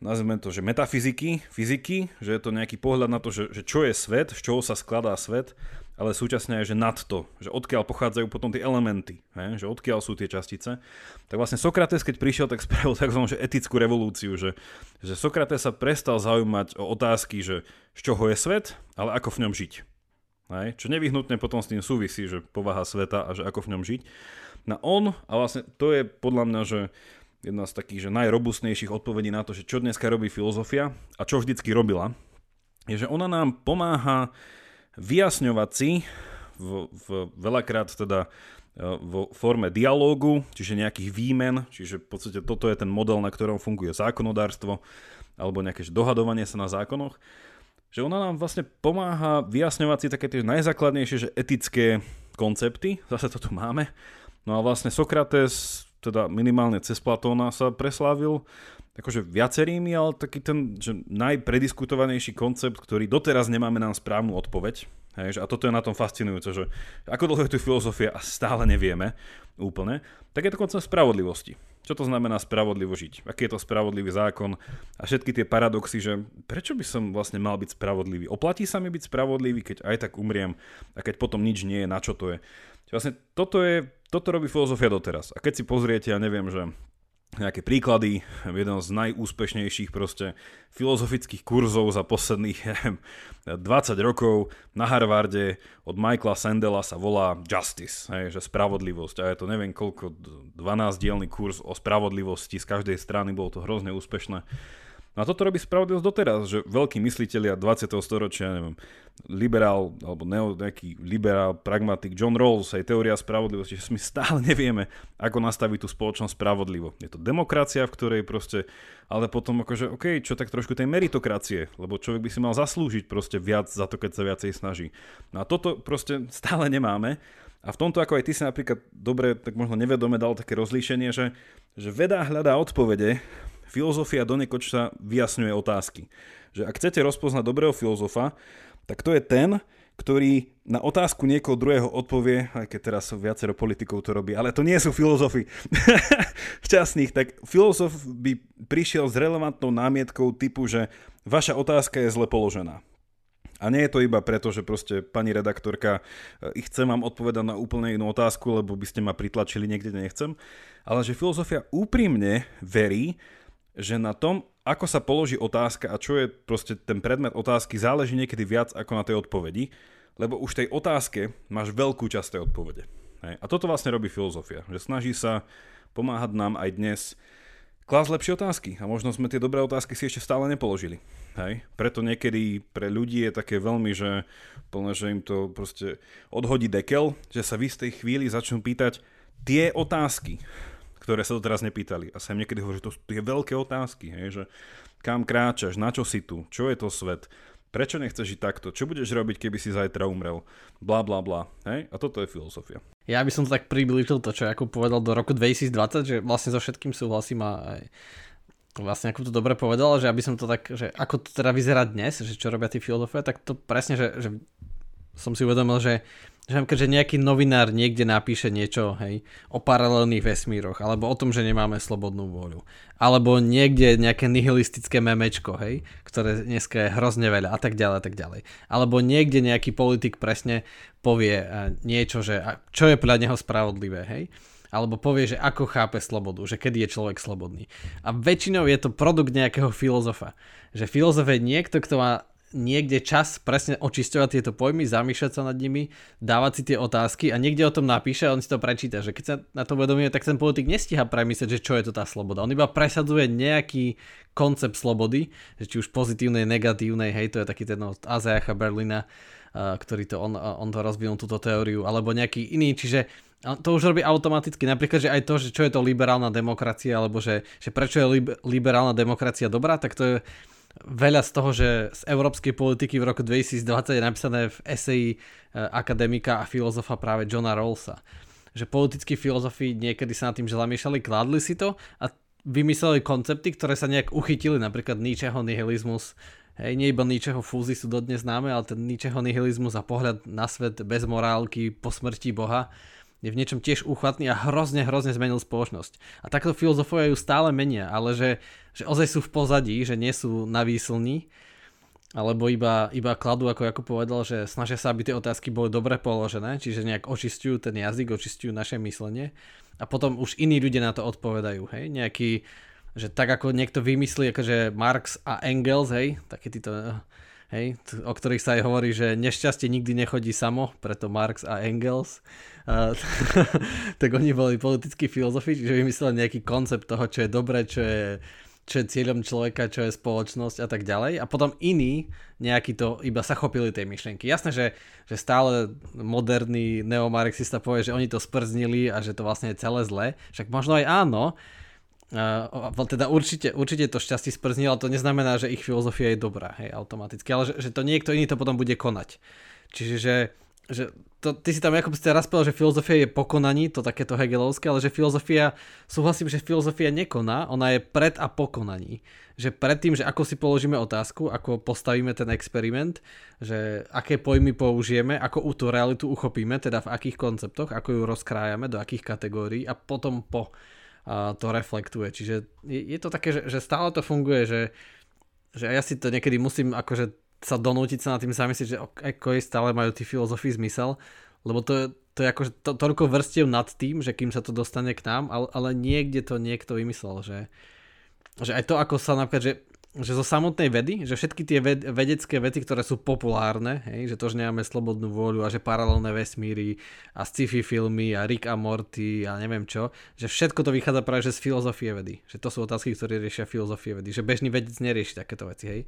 nazveme to, že metafyziky, fyziky, že je to nejaký pohľad na to, že čo je svet, z čoho sa skladá svet, ale súčasne aj, že nad to, že odkiaľ pochádzajú potom tie elementy, že odkiaľ sú tie častice. Tak vlastne Sokrates, keď prišiel, tak spravil takzvanú etickú revolúciu, že Sokrates sa prestal zaujímať o otázky, že z čoho je svet, ale ako v ňom žiť. Čo nevyhnutne potom s tým súvisí, že povaha sveta a že ako v ňom žiť. No on, a vlastne to je podľa mňa, že jedna z takých že najrobustnejších odpovedí na to, že čo dneska robí filozofia a čo vždycky robila, je, že ona nám pomáha vyjasňovať si v veľakrát teda vo forme dialógu, čiže nejakých výmen, čiže v podstate toto je ten model, na ktorom funguje zákonodárstvo alebo nejaké dohadovanie sa na zákonoch, že ona nám vlastne pomáha vyjasňovať si také tie najzákladnejšie, že etické koncepty, zase to tu máme. No a vlastne Sokrates, teda minimálne cez Platóna sa preslávil akože viacerými, ale taký ten že najprediskutovanejší koncept, ktorý doteraz nemáme nám správnu odpoveď. Hej, že, a toto je na tom fascinujúce, že ako dlho je tu filozofia a stále nevieme úplne, tak je to koncept spravodlivosti. Čo to znamená spravodlivo žiť? Aký je to spravodlivý zákon? A všetky tie paradoxy, že prečo by som vlastne mal byť spravodlivý? Oplatí sa mi byť spravodlivý, keď aj tak umriem a keď potom nič nie je, na čo to je? Vlastne toto robí filozofia doteraz. A keď si pozriete, ja neviem, že nejaké príklady, jeden z najúspešnejších proste filozofických kurzov za posledných 20 rokov na Harvarde od Michaela Sandela sa volá Justice, že spravodlivosť, a je to neviem koľko 12-dielny kurz o spravodlivosti z každej strany, bolo to hrozne úspešné. No a toto robí spravodlivosť doteraz, že veľkí myslitelia 20. storočia, neviem, liberál, alebo nejaký liberál, pragmatik John Rawls, aj teória spravodlivosti, že my stále nevieme, ako nastaviť tú spoločnosť spravodlivo. Je to demokracia, v ktorej proste, ale potom akože, okej, čo tak trošku tej meritokracie, lebo človek by si mal zaslúžiť proste viac za to, keď sa viacej snaží. No a toto proste stále nemáme. A v tomto, ako aj ty si napríklad dobre, tak možno nevedome dal také rozlíšenie, že veda hľadá odpovede, filozofia donekonečna vyjasňuje otázky. Že ak chcete rozpoznať dobrého filozofa, tak to je ten, ktorý na otázku niekoho druhého odpovie, aj keď teraz viacero politikov to robí, ale to nie sú filozofi včasných, tak filozof by prišiel s relevantnou námietkou typu, že vaša otázka je zle položená. A nie je to iba preto, že proste pani redaktorka, chcem vám odpovedať na úplne inú otázku, lebo by ste ma pritlačili niekde, nechcem, ale že filozofia úprimne verí, že na tom, ako sa položí otázka a čo je proste ten predmet otázky, záleží niekedy viac ako na tej odpovedi, lebo už tej otázke máš veľkú časť tej odpovede. A toto vlastne robí filozofia, že snaží sa pomáhať nám aj dnes klásť lepšie otázky a možno sme tie dobré otázky si ešte stále nepoložili. Hej. Preto niekedy pre ľudí je také veľmi, že plne, že im to proste odhodí dekel, že sa v istej chvíli začnú pýtať tie otázky, ktoré sa doteraz nepýtali. A sa im niekedy hovorí, že to sú tie veľké otázky, hej, že kam kráčaš, na čo si tu, čo je to svet, prečo nechceš žiť takto, čo budeš robiť, keby si zajtra umrel, blá, blá, blá. Hej. A toto je filozofia. Ja by som to tak priblížil to, čo Jakub povedal do roku 2020, že vlastne so všetkým súhlasím a vlastne Jakub to dobre povedal, že aby som to tak, že ako to teda vyzerá dnes, že čo robia tí filozofia, tak to presne, že som si uvedomil, že keďže nejaký novinár niekde napíše niečo, hej, o paralelných vesmíroch, alebo o tom, že nemáme slobodnú vôľu, alebo niekde nejaké nihilistické memečko, hej, ktoré dneska je hrozne veľa a tak ďalej a tak ďalej. Alebo niekde nejaký politik presne povie niečo, že čo je podľa neho spravodlivé, hej. Alebo povie, že ako chápe slobodu, že kedy je človek slobodný. A väčšinou je to produkt nejakého filozofa. Že filozof je niekto, kto má niekde čas presne očisťovať tieto pojmy, zamýšľať sa nad nimi, dávať si tie otázky a niekde o tom napíše a on si to prečíta. Že keď sa na to uvedomuje, tak ten politik nestíha premyslieť, že čo je to tá sloboda. On iba presadzuje nejaký koncept slobody, že či už pozitívnej, negatívnej, hej, to je taký ten od Isaiaha Berlina, ktorý to on to rozvinul túto teóriu, alebo nejaký iný, čiže to už robí automaticky, napríklad, že aj to, že čo je to liberálna demokracia, alebo že prečo je liberálna demokracia dobrá, tak to je veľa z toho, že z európskej politiky v roku 2020 je napísané v eseji akademika a filozofa práve Johna Rawlsa. Že politickí filozofi niekedy sa nad tým zamýšľali, kládli si to a vymysleli koncepty, ktoré sa nejak uchytili, napríklad Nietzscheho nihilizmus. Hej, nie iba Nietzscheho fúzy sú dodnes známe, ale ten Nietzscheho nihilizmus a pohľad na svet bez morálky po smrti Boha je v niečom tiež úchvatný a hrozne zmenil spoločnosť. A takto filozofovia ju stále menia, ale že ozaj sú v pozadí, že nie sú na výslni, alebo iba kladú, ako Jakub povedal, že snažia sa, aby tie otázky boli dobre položené, čiže nejak očistujú ten jazyk, očistujú naše myslenie a potom už iní ľudia na to odpovedajú. Hej? Nejaký, že tak ako niekto vymyslí, akože Marx a Engels, hej, také títo, hej, o ktorých sa aj hovorí, že nešťastie nikdy nechodí samo, preto Marx a Engels, tak oni boli politickí filozofi, že vymysleli nejaký koncept toho, čo je dobré, čo je cieľom človeka, čo je spoločnosť a tak ďalej. A potom iní nejakí to iba sa chopili tej myšlienky. Jasné, že stále moderný neomarxista povie, že oni to sprznili a že to vlastne je celé zlé, však možno aj áno, teda určite to šťastie sprznilo, ale to neznamená, že ich filozofia je dobrá, hej, automaticky, ale že to niekto iný to potom bude konať. Čiže že to, ty si tam Jakub si teraz povedal, že filozofia je pokonaní, to takéto hegelovské, ale že filozofia, súhlasím, že filozofia nekoná, ona je pred a pokonaní. Že pred tým, že ako si položíme otázku, ako postavíme ten experiment, že aké pojmy použijeme, ako tú realitu uchopíme, teda v akých konceptoch, ako ju rozkrájame, do akých kategórií a potom po to reflektuje. Čiže je to také, že stále to funguje, že ja si to niekedy musím akože sa donútiť sa na tým zamyslieť, že ako stále majú tí filozofi zmysel, lebo to je akože toľko vrstiev nad tým, že kým sa to dostane k nám, ale niekde to niekto vymyslel, že aj to, ako sa napríklad, že zo samotnej vedy, že všetky tie vedecké veci, ktoré sú populárne, hej, že to, že nemáme slobodnú vôľu a že paralelné vesmíry a sci-fi filmy a Rick a Morty a neviem čo, že všetko to vychádza práve že z filozofie vedy, že to sú otázky, ktoré riešia filozofie vedy, že bežný vedec nerieši takéto veci, hej.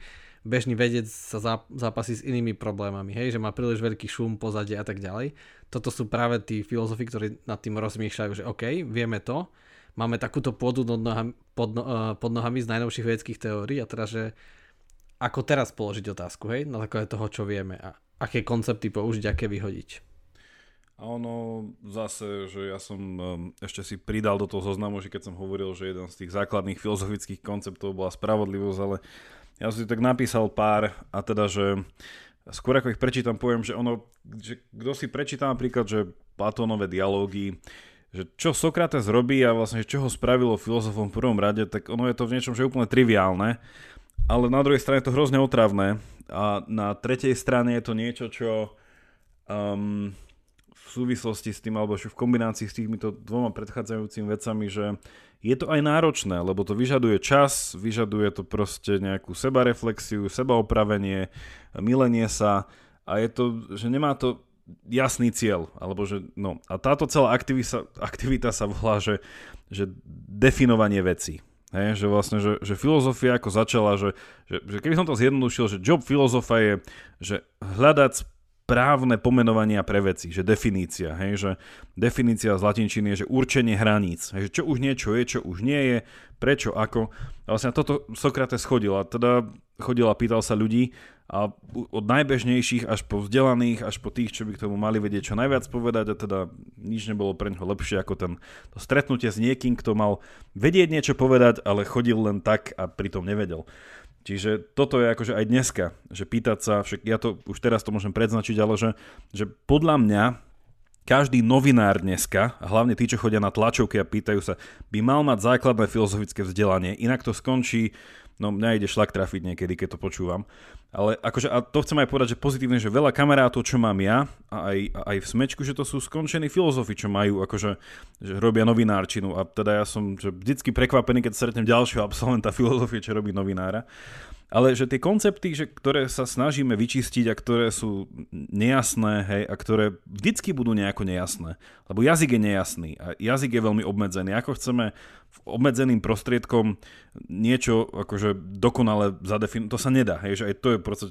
Bežný vedec sa zápasí s inými problémami, hej, že má príliš veľký šum pozadie a tak ďalej. Toto sú práve tí filozofi, ktorí nad tým rozmýšľajú, že OK, vieme to, máme takúto pôdu pod nohami z najnovších vedeckých teórií a teraz, že ako teraz položiť otázku, hej, na základe toho, čo vieme a aké koncepty použiť, aké vyhodiť. A ono zase, že ja som ešte si pridal do toho zoznamu, že keď som hovoril, že jeden z tých základných filozofických konceptov bola spravodlivosť, ale ja som si tak napísal pár a teda, že skôr ako ich prečítam, poviem, že ono, že kto si prečíta napríklad, že Platónove dialógy, že čo Sokrates robí a vlastne čo ho spravilo filozofom v prvom rade, tak ono je to v niečom, že úplne triviálne, ale na druhej strane je to hrozne otravné a na tretej strane je to niečo, čo v súvislosti s tým, alebo v kombinácii s týmito dvoma predchádzajúcimi vecami, že je to aj náročné, lebo to vyžaduje čas, vyžaduje to proste nejakú sebareflexiu, sebaopravenie, milenie sa a je to, že nemá to jasný cieľ, alebo že no a táto celá aktivita sa volá, že definovanie vecí. Hej, že vlastne, že filozofia ako začala, že keby som to zjednodušil, že job filozofa je, že hľadať právne pomenovania pre veci, že definícia, hej, že definícia z latinčiny je, že určenie hraníc, hej, že čo už niečo je, čo už nie je, prečo, ako. A vlastne toto Sokrates chodil a pýtal sa ľudí a od najbežnejších až po vzdelaných, až po tých, čo by k tomu mali vedieť čo najviac povedať a teda nič nebolo pre ňoho lepšie ako to stretnutie s niekým, kto mal vedieť niečo povedať, ale chodil len tak a pritom nevedel. Čiže toto je akože aj dneska, že pýtať sa, však ja to už teraz to môžem predznačiť, ale že podľa mňa každý novinár dneska, a hlavne tí, čo chodia na tlačovky a pýtajú sa, by mal mať základné filozofické vzdelanie, inak to skončí, no mňa ide šlak trafiť niekedy, keď to počúvam. Ale akože, a to chcem aj povedať, že pozitívne, že veľa kamarátov, čo mám ja, a aj v smečku, že to sú skončení filozofi, čo majú, akože, že robia novinárčinu. A teda ja som že vždycky prekvapený, keď stretnem ďalšieho absolventa filozofie, čo robí novinára. Ale že tie koncepty, že, ktoré sa snažíme vyčistiť a ktoré sú nejasné, hej, a ktoré vždycky budú nejako nejasné. Lebo jazyk je nejasný a jazyk je veľmi obmedzený. Ako chceme obmedzeným prostriedkom niečo akože dokonale zadefinovať, to sa nedá. Hej, že aj to je proste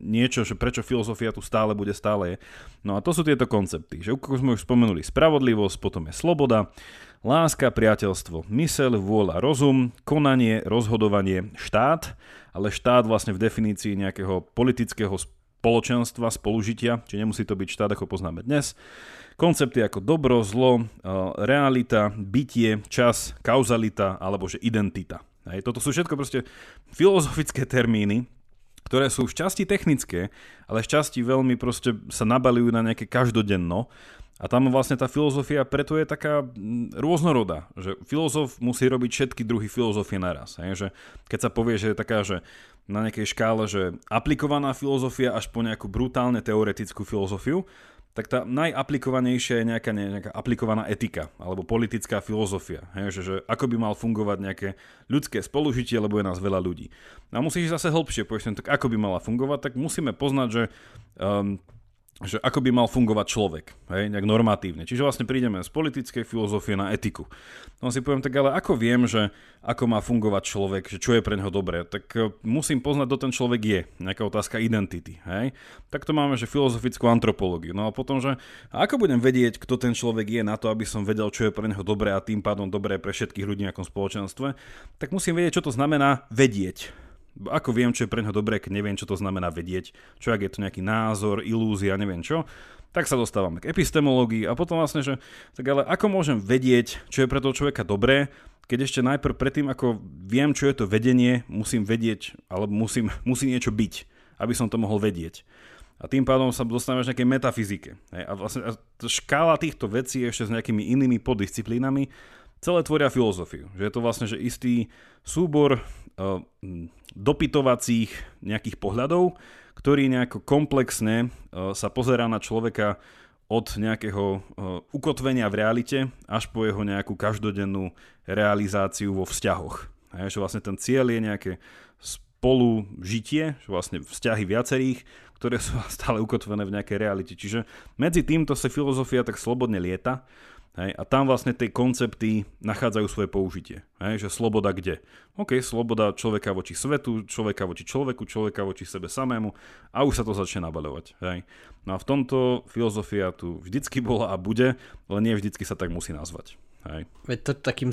niečo, že prečo filozofia tu stále je. No a to sú tieto koncepty. Že ako sme už spomenuli, spravodlivosť, potom je sloboda, láska, priateľstvo, myseľ, vôľa, rozum, konanie, rozhodovanie, štát, ale štát vlastne v definícii nejakého politického spoločenstva, spolužitia, či nemusí to byť štát, ako poznáme dnes. Koncepty ako dobro, zlo, realita, bytie, čas, kauzalita, alebo že identita. Hej, toto sú všetko proste filozofické termíny, ktoré sú v časti technické, ale v časti veľmi proste sa nabaľujú na nejaké každodenno. A tam vlastne tá filozofia preto je taká rôznorodá, že filozof musí robiť všetky druhy filozofie naraz. Hej? Že keď sa povie, že je taká, že na nejakej škále, že aplikovaná filozofia až po nejakú brutálne teoretickú filozofiu, tak tá najaplikovanejšia je nejaká aplikovaná etika alebo politická filozofia. Hej, že ako by mal fungovať nejaké ľudské spolužitie, lebo je nás veľa ľudí. A musíš zase hlbšie povedať, tak ako by mala fungovať, tak musíme poznať, že ako by mal fungovať človek, hej, nejak normatívne. Čiže vlastne prídeme z politickej filozofie na etiku. No si poviem tak, ale ako viem, že ako má fungovať človek, že čo je pre neho dobré, tak musím poznať, kto ten človek je. Nejaká otázka identity, hej. Tak to máme, že filozofickú antropológiu. No a potom, že ako budem vedieť, kto ten človek je na to, aby som vedel, čo je pre neho dobré a tým pádom dobré pre všetkých ľudí v nejakom spoločenstve, tak musím vedieť, čo to znamená vedieť. Ako viem, čo je pre ňo dobré, keď neviem, čo to znamená vedieť, čo ak je to nejaký názor, ilúzia, neviem čo, tak sa dostávame k epistemológii a potom vlastne, že tak ale ako môžem vedieť, čo je pre toho človeka dobré, keď ešte najprv predtým, ako viem, čo je to vedenie, musím vedieť, alebo musí niečo byť, aby som to mohol vedieť. A tým pádom sa dostávame až nejakej metafyzike. A vlastne škála týchto vecí ešte s nejakými inými poddisciplínami celé tvoria filozofiu. Že je to vlastne že istý súbor dopytovacích nejakých pohľadov, ktorý nejako komplexne sa pozerá na človeka od nejakého ukotvenia v realite až po jeho nejakú každodennú realizáciu vo vzťahoch. Že vlastne ten cieľ je nejaké spolužitie, že vlastne vzťahy viacerých, ktoré sú stále ukotvené v nejakej realite. Čiže medzi týmto sa filozofia tak slobodne lieta. Hej, a tam vlastne tie koncepty nachádzajú svoje použitie. Hej, že sloboda kde? OK, sloboda človeka voči svetu, človeka voči človeku, človeka voči sebe samému a už sa to začne nabaľovať. Hej. No a v tomto filozofia tu vždycky bola a bude, len nie vždycky sa tak musí nazvať. Hej. Veď to takým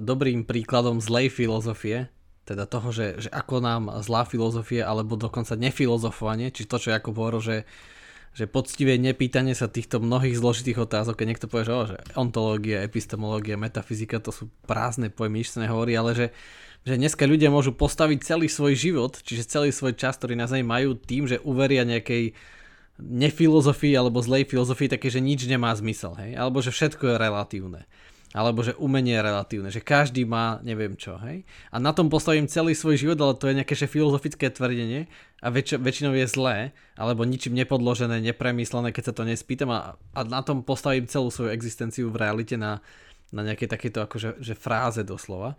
dobrým príkladom zlej filozofie, teda toho, že ako nám zlá filozofia alebo dokonca nefilozofovanie, či to, čo Jakub hovoril, že poctivé nepýtanie sa týchto mnohých zložitých otázok, keď niekto povie, že ontológia, epistemológia, metafyzika, to sú prázdne pojmy, nič sa nehovorí, ale že že dneska ľudia môžu postaviť celý svoj život, čiže celý svoj čas, ktorý na zemi majú, tým, že uveria nejakej nefilozofii alebo zlej filozofii, také, že nič nemá zmysel, hej? Alebo že všetko je relatívne. Alebo že umenie je relatívne, že každý má neviem čo, hej? A na tom postavím celý svoj život, ale to je nejaké že filozofické tvrdenie a väčšinou je zlé, alebo ničím nepodložené, nepremyslené, keď sa to nespýtam a na tom postavím celú svoju existenciu v realite na nejakej takejto akože že fráze doslova.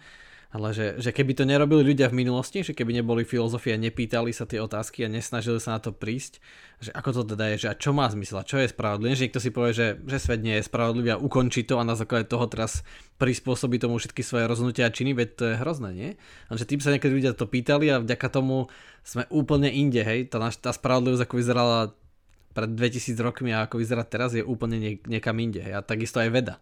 Ale že keby to nerobili ľudia v minulosti, že keby neboli filozofie, nepýtali sa tie otázky a nesnažili sa na to prísť, že ako to teda je, že a čo má zmysel, čo je spravodlivé, že niekto si povie, že svet nie je spravodlivý a ukončí to a na základe toho teraz prispôsobí tomu všetky svoje rozhodnutia a činy, veď to je hrozné, nie? A že tým sa niekedy ľudia to pýtali a vďaka tomu sme úplne inde, hej, tá spravodlivosť ako vyzerala pred 2000 rokmi a ako vyzerá teraz je úplne niekam inde, hej, a takisto aj veda.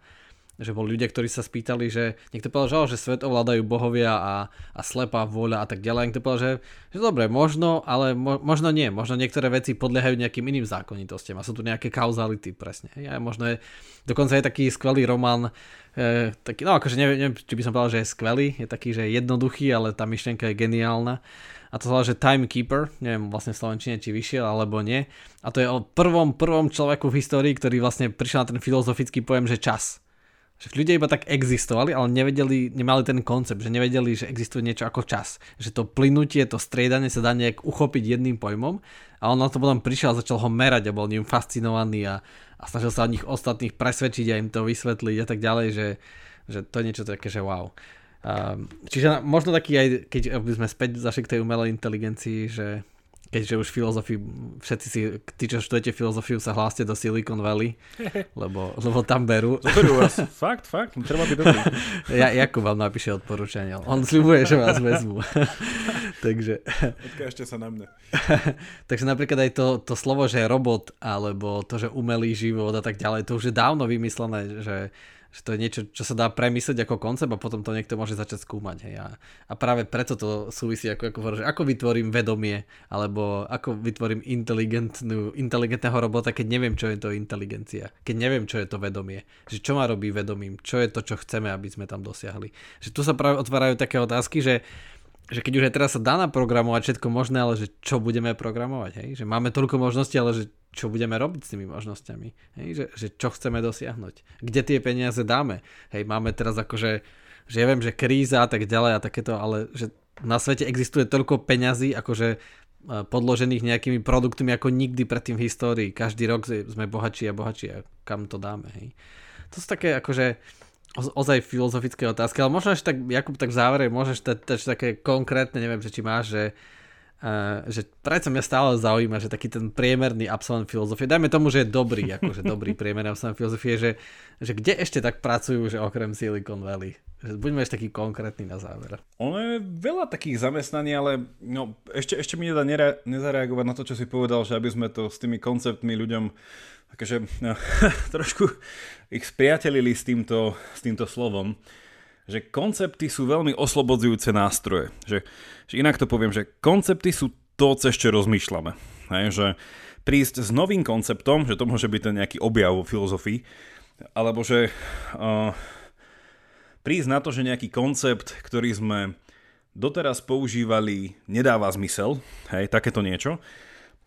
Že boli ľudia, ktorí sa spýtali, že niekto povedal, že svet ovládajú bohovia a slepá vôľa a tak ďalej. Niekto povedal, že dobre, možno, ale možno nie. Možno niektoré veci podliehajú nejakým iným zákonitostiam a sú tu nejaké kauzality presne. Ja, možno je, dokonca je taký skvelý román, taký, no akože neviem, či by som povedal, že je skvelý, je taký, že je jednoduchý, ale tá myšlienka je geniálna. A to sa volá, že Timekeeper, neviem vlastne v slovenčine, či vyšiel alebo nie. A to je o prvom človeku v histórii, ktorý vlastne prišiel na ten filozofický pojem, že čas. Že ľudia iba tak existovali, ale nevedeli, nemali ten koncept, že nevedeli, že existuje niečo ako čas. Že to plynutie, to striedanie sa dá nejak uchopiť jedným pojmom a on na to potom prišiel a začal ho merať a bol ním fascinovaný a snažil sa od nich ostatných presvedčiť a im to vysvetliť a tak ďalej, že to je niečo také, že wow. Čiže možno taký aj, keď by sme späť zašli k tej umelej inteligencii, že keďže už filozofii, všetci si, tí, čo študujete filozofiu, sa hláste do Silicon Valley, lebo tam berú. Berú vás, fakt, treba byť dobrý. Jakub vám napíše odporúčanie, on sľubuje, že vás vezmu. Takže... Odkážte sa na mne. Takže napríklad aj to slovo, že robot, alebo to, že umelý život a tak ďalej, to už je dávno vymyslené, že to je niečo, čo sa dá premyslieť ako koncept a potom to niekto môže začať skúmať. Hej. A práve preto to súvisí, ako hovorí, ako vytvorím vedomie alebo ako vytvorím inteligentného robota, keď neviem, čo je to inteligencia, keď neviem, čo je to vedomie, že čo ma robí vedomím, čo je to, čo chceme, aby sme tam dosiahli. Že tu sa práve otvárajú také otázky, že keď už aj teraz sa dá naprogramovať všetko možné, ale že čo budeme programovať, hej? Že máme toľko možností, ale že čo budeme robiť s tými možnosťami, hej? Že čo chceme dosiahnuť, kde tie peniaze dáme, hej? Máme teraz akože, že ja viem, že kríza a tak ďalej a takéto, ale že na svete existuje toľko peňazí, akože podložených nejakými produktmi ako nikdy predtým v histórii, každý rok sme bohatší a bohatší a kam to dáme, hej? To sú také akože ozaj filozofické otázky, ale možno ešte tak, Jakub, tak v závere môžeš také konkrétne, neviem, či máš, že prečo mňa stále zaujíma, že taký ten priemerný absolvent filozofie, dajme tomu, že je dobrý, akože dobrý priemerný absolvent filozofie, že kde ešte tak pracujú, že okrem Silicon Valley? Buďme ešte taký konkrétny na záver. Ono je veľa takých zamestnaní, ale no, ešte mi nedá nezareagovať na to, čo si povedal, že aby sme to s tými konceptmi ľuďom takže no, trošku ich spriatelili s týmto slovom, že koncepty sú veľmi oslobodzujúce nástroje. Že inak to poviem, že koncepty sú to, cez čo rozmýšľame. Hej, že prísť s novým konceptom, že to môže byť ten nejaký objav vo filozofii, alebo že prísť na to, že nejaký koncept, ktorý sme doteraz používali, nedáva zmysel, hej, takéto niečo,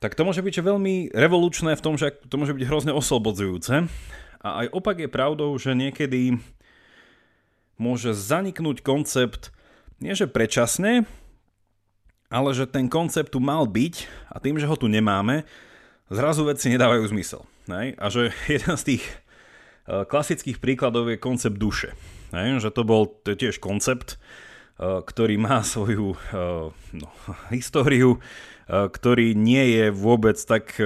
tak to môže byť že veľmi revolučné v tom, že to môže byť hrozne oslobodzujúce. A aj opak je pravdou, že niekedy môže zaniknúť koncept, nie že predčasne, ale že ten koncept tu mal byť a tým, že ho tu nemáme, zrazu veci nedávajú zmysel. Ne? A že jeden z tých klasických príkladov je koncept duše. Ne? Že to je tiež koncept, ktorý má svoju históriu, ktorý nie je vôbec tak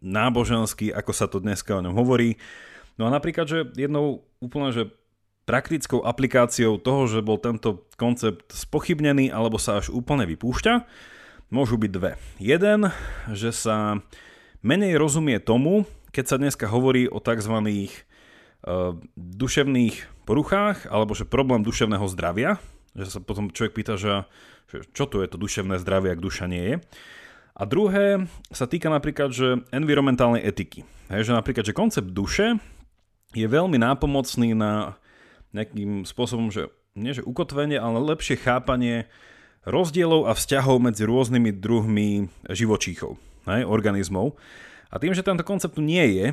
náboženský, ako sa to dneska o ňom hovorí. No a napríklad, že jednou úplne že praktickou aplikáciou toho, že bol tento koncept spochybnený alebo sa až úplne vypúšťa, môžu byť dve. Jeden, že sa menej rozumie tomu, keď sa dneska hovorí o tzv. Duševných poruchách alebo že problém duševného zdravia, že sa potom človek pýta, že čo to je to duševné zdravie, ak duša nie je. A druhé sa týka napríklad, že environmentálnej etiky. Hej, že napríklad, že koncept duše je veľmi nápomocný na nejakým spôsobom, že nie že ukotvenie, ale lepšie chápanie rozdielov a vzťahov medzi rôznymi druhmi živočíchov, hej, organizmov. A tým, že tento koncept nie je,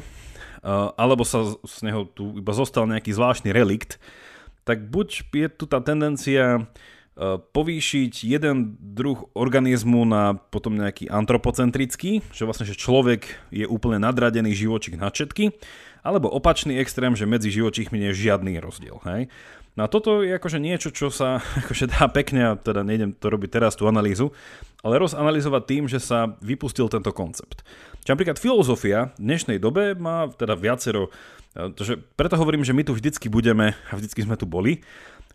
alebo sa z neho tu iba zostal nejaký zvláštny relikt, tak buď je tu tá tendencia povýšiť jeden druh organizmu na potom nejaký antropocentrický, že vlastne že človek je úplne nadradený živočík nad všetky, alebo opačný extrém, že medzi živočíchmi nie je žiadny rozdiel. Hej? No a toto je akože niečo, čo sa akože dá pekne, teda nejdem to robiť teraz tú analýzu, ale rozanalýzovať tým, že sa vypustil tento koncept. Čiže napríklad filozofia v dnešnej dobe má teda viacero, preto hovorím, že my tu vždycky budeme a vždycky sme tu boli,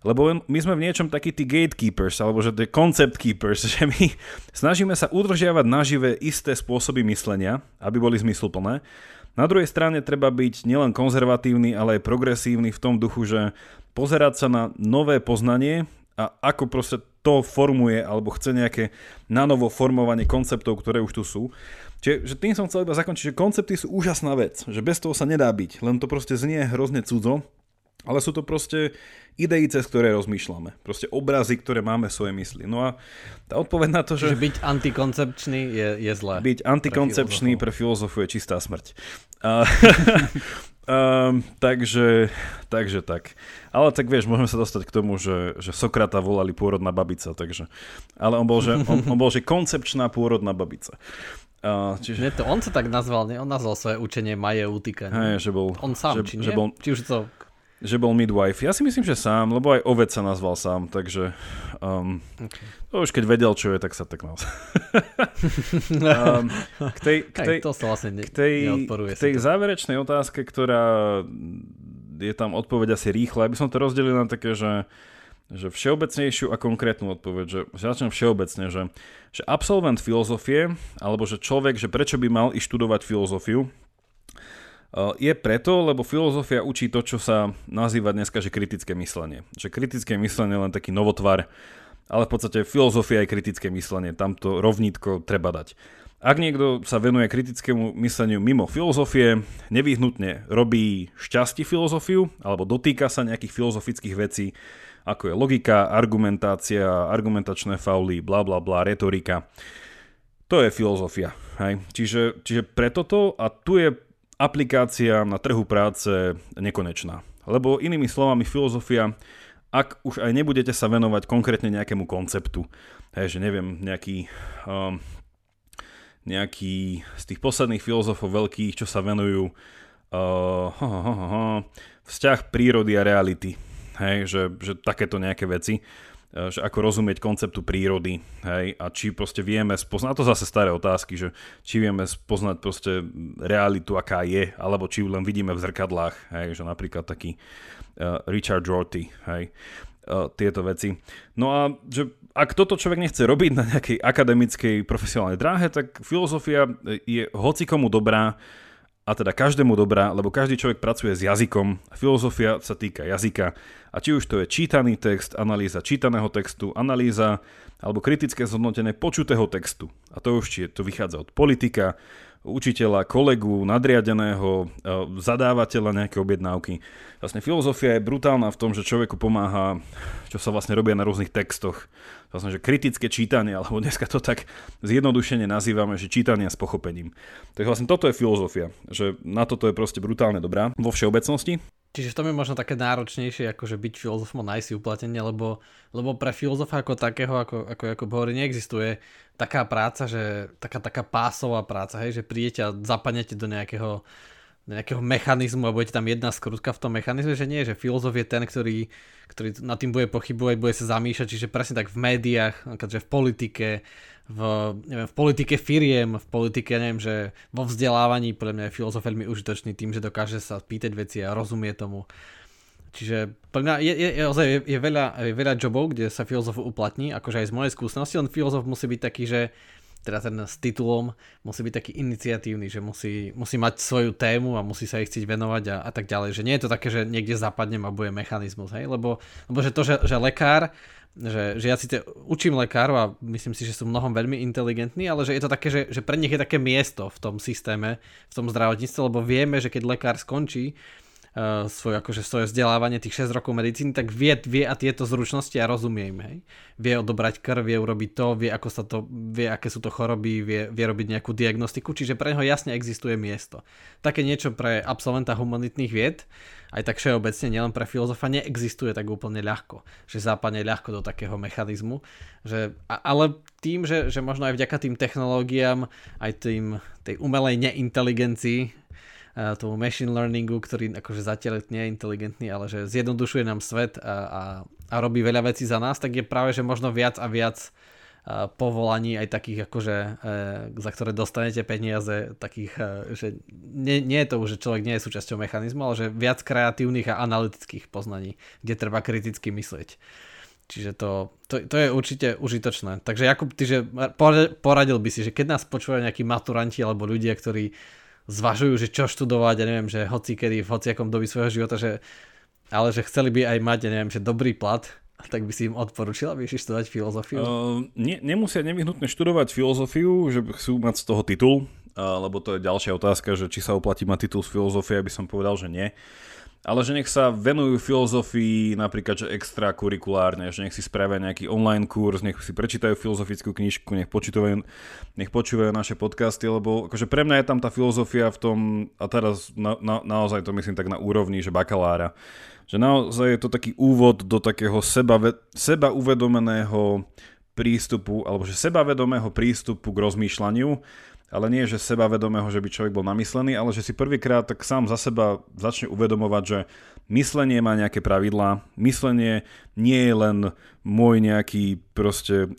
lebo my sme v niečom takí tí gatekeepers, alebo že to je concept keepers, že my snažíme sa udržiavať nažive isté spôsoby myslenia, aby boli zmysluplné. Na druhej strane treba byť nielen konzervatívny, ale aj progresívny v tom duchu, že pozerať sa na nové poznanie a ako proste to formuje, alebo chce nejaké nanovo formovanie konceptov, ktoré už tu sú. Čiže tým som chcel iba zakončiť, že koncepty sú úžasná vec, že bez toho sa nedá byť, len to proste znie hrozne cudzo. Ale sú to proste idei, cez ktoré rozmýšľame. Proste obrazy, ktoré máme v svojej mysli. No a tá odpoveď na to, že... Čiže byť antikoncepčný je zlé. Byť antikoncepčný pre filozofov je čistá smrť. Takže tak. Ale tak vieš, môžeme sa dostať k tomu, že Sokrata volali pôrodná babica, takže... Ale on bol, že koncepčná pôrodná babica. Čiže... Nie, to on sa tak nazval, nie? On nazval svoje učenie majeutika. Hej, že bol... On sám, či nie? Že bol... Či už to... Že bol midwife. Ja si myslím, že sám, lebo aj ovec sa nazval sám, takže okay. To už keď vedel, čo je, tak sa tak nazval. K tej záverečnej otázke, ktorá je tam odpoveď asi rýchla, aby som to rozdelil na také, že všeobecnejšiu a konkrétnu odpoveď. Že začnem všeobecne, že absolvent filozofie, alebo že človek, že prečo by mal ísť študovať filozofiu, je preto, lebo filozofia učí to, čo sa nazýva dneska, že kritické myslenie. Že kritické myslenie je len taký novotvar, ale v podstate filozofia je kritické myslenie, tamto rovnítko treba dať. Ak niekto sa venuje kritickému mysleniu mimo filozofie, nevyhnutne robí šťastí filozofiu, alebo dotýka sa nejakých filozofických vecí, ako je logika, argumentácia, argumentačné fauly, blablabla, retorika. To je filozofia. Hej? Čiže preto to, a tu je aplikácia na trhu práce nekonečná. Lebo inými slovami filozofia, ak už aj nebudete sa venovať konkrétne nejakému konceptu, hej, že neviem, nejaký z tých posledných filozofov veľkých, čo sa venujú vzťah prírody a reality, hej, že takéto nejaké veci, že ako rozumieť konceptu prírody, hej, a či proste vieme spoznať, to zase staré otázky, že či vieme spoznať proste realitu, aká je, alebo či ju len vidíme v zrkadlách, hej, že napríklad taký Richard Rorty, hej, tieto veci. No a že ak toto človek nechce robiť na nejakej akademickej profesionálnej dráhe, tak filozofia je hocikomu dobrá, a teda každému dobrá, lebo každý človek pracuje s jazykom. Filozofia sa týka jazyka. A či už to je čítaný text, analýza čítaného textu, analýza alebo kritické zhodnotenie počutého textu. A to už to vychádza od politika, učiteľa, kolegu, nadriadeného, zadávateľa nejaké objednávky. Vlastne filozofia je brutálna v tom, že človeku pomáha, čo sa vlastne robia na rôznych textoch. Vlastne, že kritické čítanie, alebo dneska to tak zjednodušene nazývame, že čítanie s pochopením. Takže vlastne toto je filozofia, že na toto je proste brutálne dobrá vo všeobecnosti. Čiže v tom je možno také náročnejšie, akože byť filozofom a nájsť si uplatnenie, lebo pre filozofa ako takého, ako Jakub hovorí, neexistuje taká práca, že taká pásová práca, hej, že prídete a zapadnete do nejakého mechanizmu a budete tam jedna skrutka v tom mechanizme, že nie, že filozof je ten, ktorý nad tým bude pochybovať, bude sa zamýšľať, čiže presne tak v médiách, keďže v politike, v politike firiem, v politike, neviem, že vo vzdelávaní, podľa mňa je filozof veľmi užitočný tým, že dokáže sa pýtať veci a rozumie tomu. Čiže podľa mňa je veľa jobov, kde sa filozofu uplatní, akože aj z mojej skúsenosti, len filozof musí byť taký, že teda ten s titulom musí byť taký iniciatívny, že musí mať svoju tému a musí sa jej chcieť venovať a tak ďalej. Že nie je to také, že niekde zapadnem a bude mechanizmus, hej? Lebo že to, že lekár, že ja síce učím lekárov a myslím si, že sú mnohom veľmi inteligentní, ale že je to také, že pre nich je také miesto v tom systéme, v tom zdravotníctve, lebo vieme, že keď lekár skončí svoje, akože svoje vzdelávanie tých 6 rokov medicíny, tak vie a tieto zručnosti a rozumie im, hej. Vie odobrať krv, vie urobiť to, vie aké sú to choroby, vie robiť nejakú diagnostiku, čiže pre neho jasne existuje miesto. Také niečo pre absolventa humanitných vied, aj tak všeobecne, nielen pre filozofa, neexistuje tak úplne ľahko, že západne ľahko do takého mechanizmu, že, ale tým, že možno aj vďaka tým technológiám, aj tej umelej neinteligencii, tomu machine learningu, ktorý akože zatiaľ nie je inteligentný, ale že zjednodušuje nám svet a robí veľa vecí za nás, tak je práve, že možno viac a viac povolaní aj takých akože, za ktoré dostanete peniaze, takých, že nie je to už, že človek nie je súčasťou mechanizmu, ale že viac kreatívnych a analytických poznaní, kde treba kriticky myslieť. Čiže to je určite užitočné. Takže Jakub, ty, že poradil by si, že keď nás počúvajú nejakí maturanti alebo ľudia, ktorí zvažujú, že čo študovať, ja neviem, že hocikedy, v hociakom dobi svojho života, ale že chceli by aj mať, ja neviem, že dobrý plat, tak by si im odporúčila, aby išli študovať filozofiu? Nemusia nevyhnutne študovať filozofiu, že chcú mať z toho titul, lebo to je ďalšia otázka, že či sa oplatí mať titul z filozofie, aby som povedal, že nie. Ale že nech sa venujú filozofii napríklad, že extrakurikulárne, že nech si spravia nejaký online kurz, nech si prečítajú filozofickú knižku, nech počúvajú naše podcasty, lebo akože pre mňa je tam tá filozofia v tom, a teraz naozaj to myslím tak na úrovni, že bakalára, že naozaj je to taký úvod do takého sebauvedomeného prístupu, alebo že sebavedomého prístupu k rozmýšľaniu, ale nie, že sebavedomého, že by človek bol namyslený, ale že si prvýkrát tak sám za seba začne uvedomovať, že myslenie má nejaké pravidlá, myslenie nie je len môj nejaký proste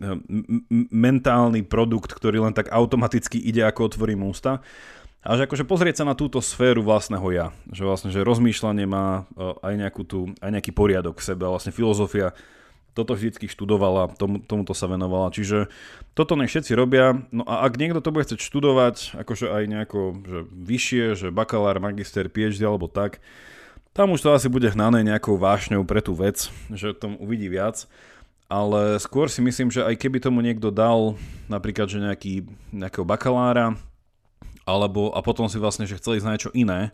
mentálny produkt, ktorý len tak automaticky ide, ako otvorím ústa. A že akože pozrieť sa na túto sféru vlastného ja. Že vlastne, že rozmýšľanie má aj nejaký poriadok v sebe. A vlastne filozofia toto vždycky študovala, tomuto sa venovala. Čiže toto nech všetci robia. No a ak niekto to bude chcieť študovať, akože aj nejako že vyššie, že bakalár, magister, PhD alebo tak, tam už to asi bude hnané nejakou vášňou pre tú vec, že tom uvidí viac. Ale skôr si myslím, že aj keby tomu niekto dal napríklad, že nejakého bakalára, alebo a potom si vlastne, že chcel ísť na niečo iné,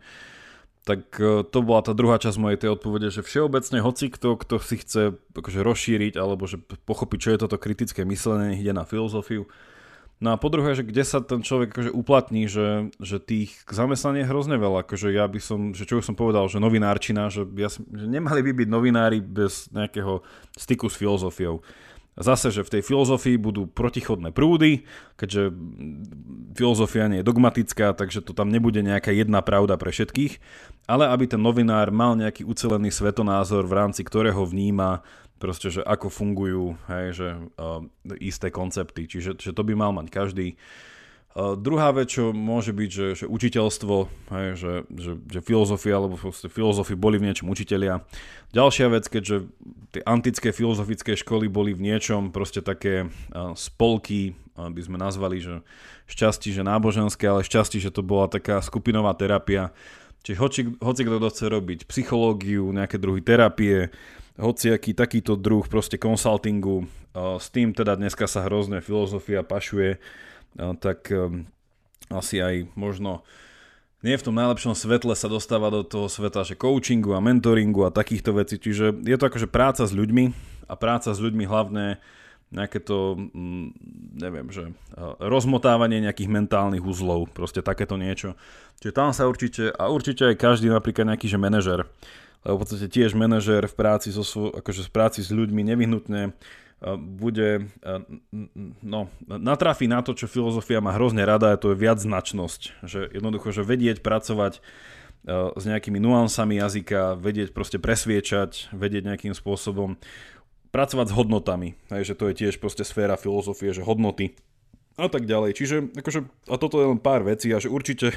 tak to bola tá druhá časť mojej tej odpovede, že všeobecne hoci kto si chce akože rozšíriť alebo že pochopiť, čo je toto kritické myslenie, ide na filozofiu. No a po druhé, že kde sa ten človek akože uplatní, že tých zamestnaní je hrozne veľa. Akože ja by som, že čo už som povedal, že novinárčina, že nemali by byť novinári bez nejakého styku s filozofiou. Zase, že v tej filozofii budú protichodné prúdy, keďže filozofia nie je dogmatická, takže to tam nebude nejaká jedna pravda pre všetkých, ale aby ten novinár mal nejaký ucelený svetonázor, v rámci ktorého vníma proste, že ako fungujú, hej, že isté koncepty, čiže to by mal mať každý. Druhá vec, čo môže byť, že učiteľstvo, hej, že filozofia, alebo filozofi boli v niečom učitelia. Ďalšia vec, keďže tie antické filozofické školy boli v niečom proste také spolky, by sme nazvali, že šťastí, že náboženské, ale šťastí, že to bola taká skupinová terapia. Čiže hoci kto chce robiť psychológiu, nejaké druhy terapie, hociaký takýto druh proste konsultingu, s tým teda dneska sa hrozne filozofia pašuje, tak asi aj možno nie v tom najlepšom svetle sa dostáva do toho sveta, že coachingu a mentoringu a takýchto vecí, čiže je to akože práca s ľuďmi a práca s ľuďmi hlavne nejaké to, neviem, že rozmotávanie nejakých mentálnych uzlov, proste takéto niečo. Čiže tam sa určite aj každý napríklad nejaký, že manažer, lebo v podstate tiež manažer v práci akože v práci s ľuďmi nevyhnutne bude, no, natrafí na to, čo filozofia má hrozne rada, a to je viacznačnosť. Že jednoducho, že vedieť pracovať s nejakými nuansami jazyka, vedieť proste presviečať, vedieť nejakým spôsobom pracovať s hodnotami. Hej, že to je tiež proste sféra filozofie, že hodnoty a tak ďalej. Čiže akože, a toto je len pár vecí a že určite,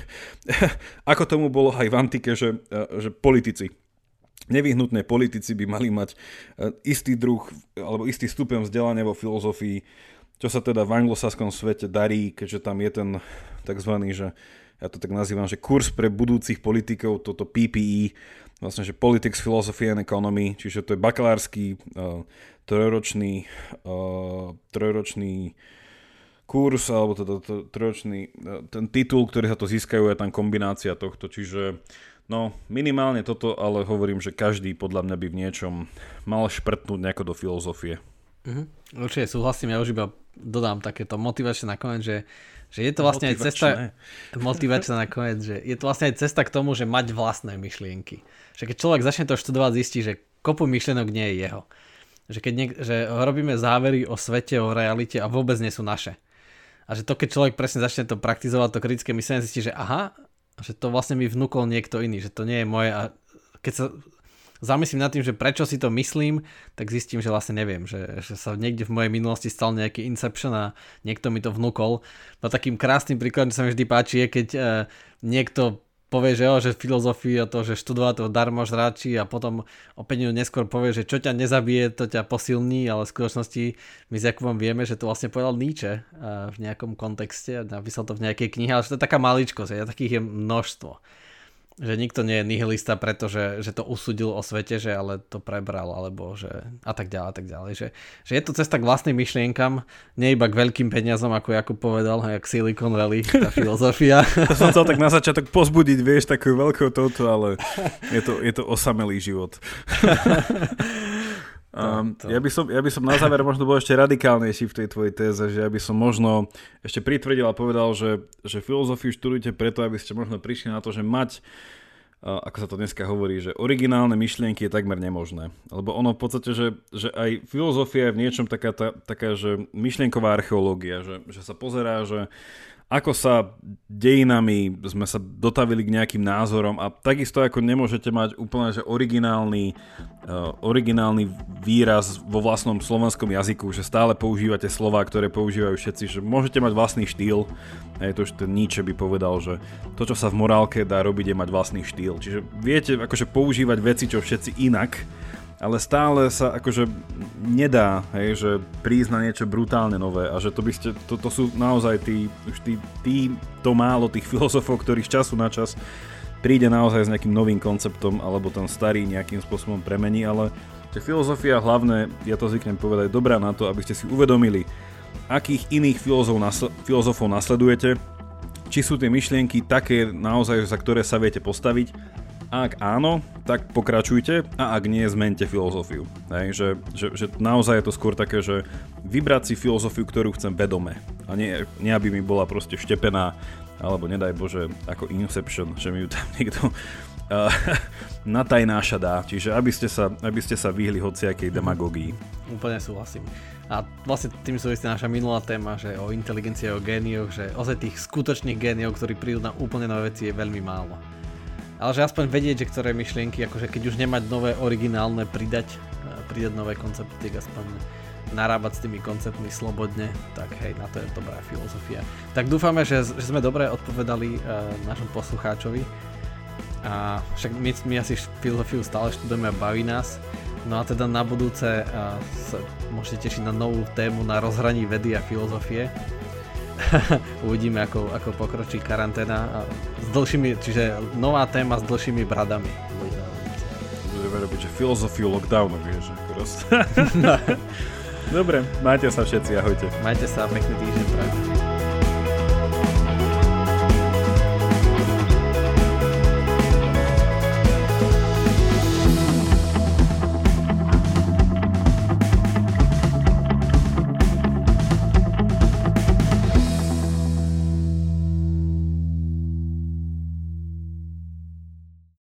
ako tomu bolo aj v antike, že politici. Nevyhnutné politici by mali mať istý druh alebo istý stupeň vzdelania vo filozofii, čo sa teda v anglosaskom svete darí, keďže tam je ten takzvaný, že ja to tak nazývam, že kurz pre budúcich politikov, toto PPE, vlastne, že Politics, Philosophy and Economy, čiže to je bakalársky trojročný kurz, alebo teda trojročný ten titul, ktorý sa to získajú, je tam kombinácia tohto, čiže No, minimálne toto, ale hovorím, že každý podľa mňa by v niečom mal šprtnúť nejako do filozofie. Určite súhlasím, ja už iba dodám takéto motivačné nakoniec, že je to vlastne aj cesta motivačná nakoniec, že je to vlastne aj cesta k tomu, že mať vlastné myšlienky. Že keď človek začne to študovať, zistí, že kopu myšlienok nie je jeho. Že keď že robíme závery o svete, o realite a vôbec nie sú naše. A že to, keď človek presne začne to praktizovať, to kritické myslenie, zistí, že aha, že to vlastne mi vnúkol niekto iný, že to nie je moje. A keď sa zamyslím nad tým, že prečo si to myslím, tak zistím, že vlastne neviem, že sa niekde v mojej minulosti stal nejaký inception a niekto mi to vnúkol. No takým krásnym príkladom, čo sa mi vždy páči, je keď niekto povie, že, že filozofia, to, že študovať to darmo žráči a potom opäť neskôr povie, že čo ťa nezabije, to ťa posilní, ale v skutočnosti my s Jakubom vieme, že to vlastne povedal Nietzsche v nejakom kontexte, napísal to v nejakej knihe, ale že to je taká maličkosť, a takých je množstvo. Že nikto nie je nihilista, pretože že to usudil o svete, že ale to prebral, alebo že a tak ďalej. Že je to cesta k vlastným myšlienkam, nie iba k veľkým peniazom, ako Jakub povedal, jak Silicon Valley, tá filozofia. To som chcel tak na začiatok pozbudiť, vieš, takú veľkou touto, ale je to osamelý život. Ja by som na záver možno bol ešte radikálnejší v tej tvojej téze, že ja by som možno ešte pritvrdil a povedal, že filozofiu študujte preto, aby ste možno prišli na to, že mať, ako sa to dneska hovorí, že originálne myšlienky je takmer nemožné. Lebo ono v podstate, že aj filozofia je v niečom taká že myšlienková archeológia, že sa pozerá, že ako sa dejinami sme sa dotavili k nejakým názorom a takisto ako nemôžete mať úplne že originálny výraz vo vlastnom slovenskom jazyku, že stále používate slová, ktoré používajú všetci, že môžete mať vlastný štýl. A je to už ten Nietzsche by povedal, že to, čo sa v morálke dá robiť, je mať vlastný štýl. Čiže viete akože používať veci, čo všetci inak, ale stále sa akože nedá, že prísť na niečo brutálne nové a že to sú naozaj to málo tých filozofov, ktorí z času na čas príde naozaj s nejakým novým konceptom alebo ten starý nejakým spôsobom premení, ale že filozofia hlavne, ja to zvyknem povedať, dobrá na to, aby ste si uvedomili, akých iných filozofov nasledujete, či sú tie myšlienky také naozaj, za ktoré sa viete postaviť. Ak áno, tak pokračujte a ak nie, zmente filozofiu. Že naozaj je to skôr také, že vybrať si filozofiu, ktorú chcem vedome. A nie aby mi bola proste štepená, alebo nedaj Bože, ako Inception, že mi ju tam niekto natajnáša dá. Čiže aby ste sa vyhli hociakej demagógii. Úplne súhlasím. A vlastne tým súvisí naša minulá téma, že o inteligencii a o génioch, že ozaj tých skutočných géniov, ktorí prídu na úplne nové veci, je veľmi málo. Ale že aspoň vedieť, že ktoré myšlienky, akože keď už nemať nové originálne, pridať nové koncepty, tak aspoň narábať s tými konceptmi slobodne, tak hej, na to je dobrá filozofia. Tak dúfame, že sme dobre odpovedali našom poslucháčovi. A však my asi filozofiu stále študujeme a baví nás. No a teda na budúce sa môžete tešiť na novú tému na rozhraní vedy a filozofie. Uvidíme, ako pokročí karanténa s dlhšími, čiže nová téma s dlhšími bradami. Budeme robiť, že filozofiu lockdownu, vieš, Dobre, majte sa všetci, ahojte. Majte sa, pekný týždeň, práve.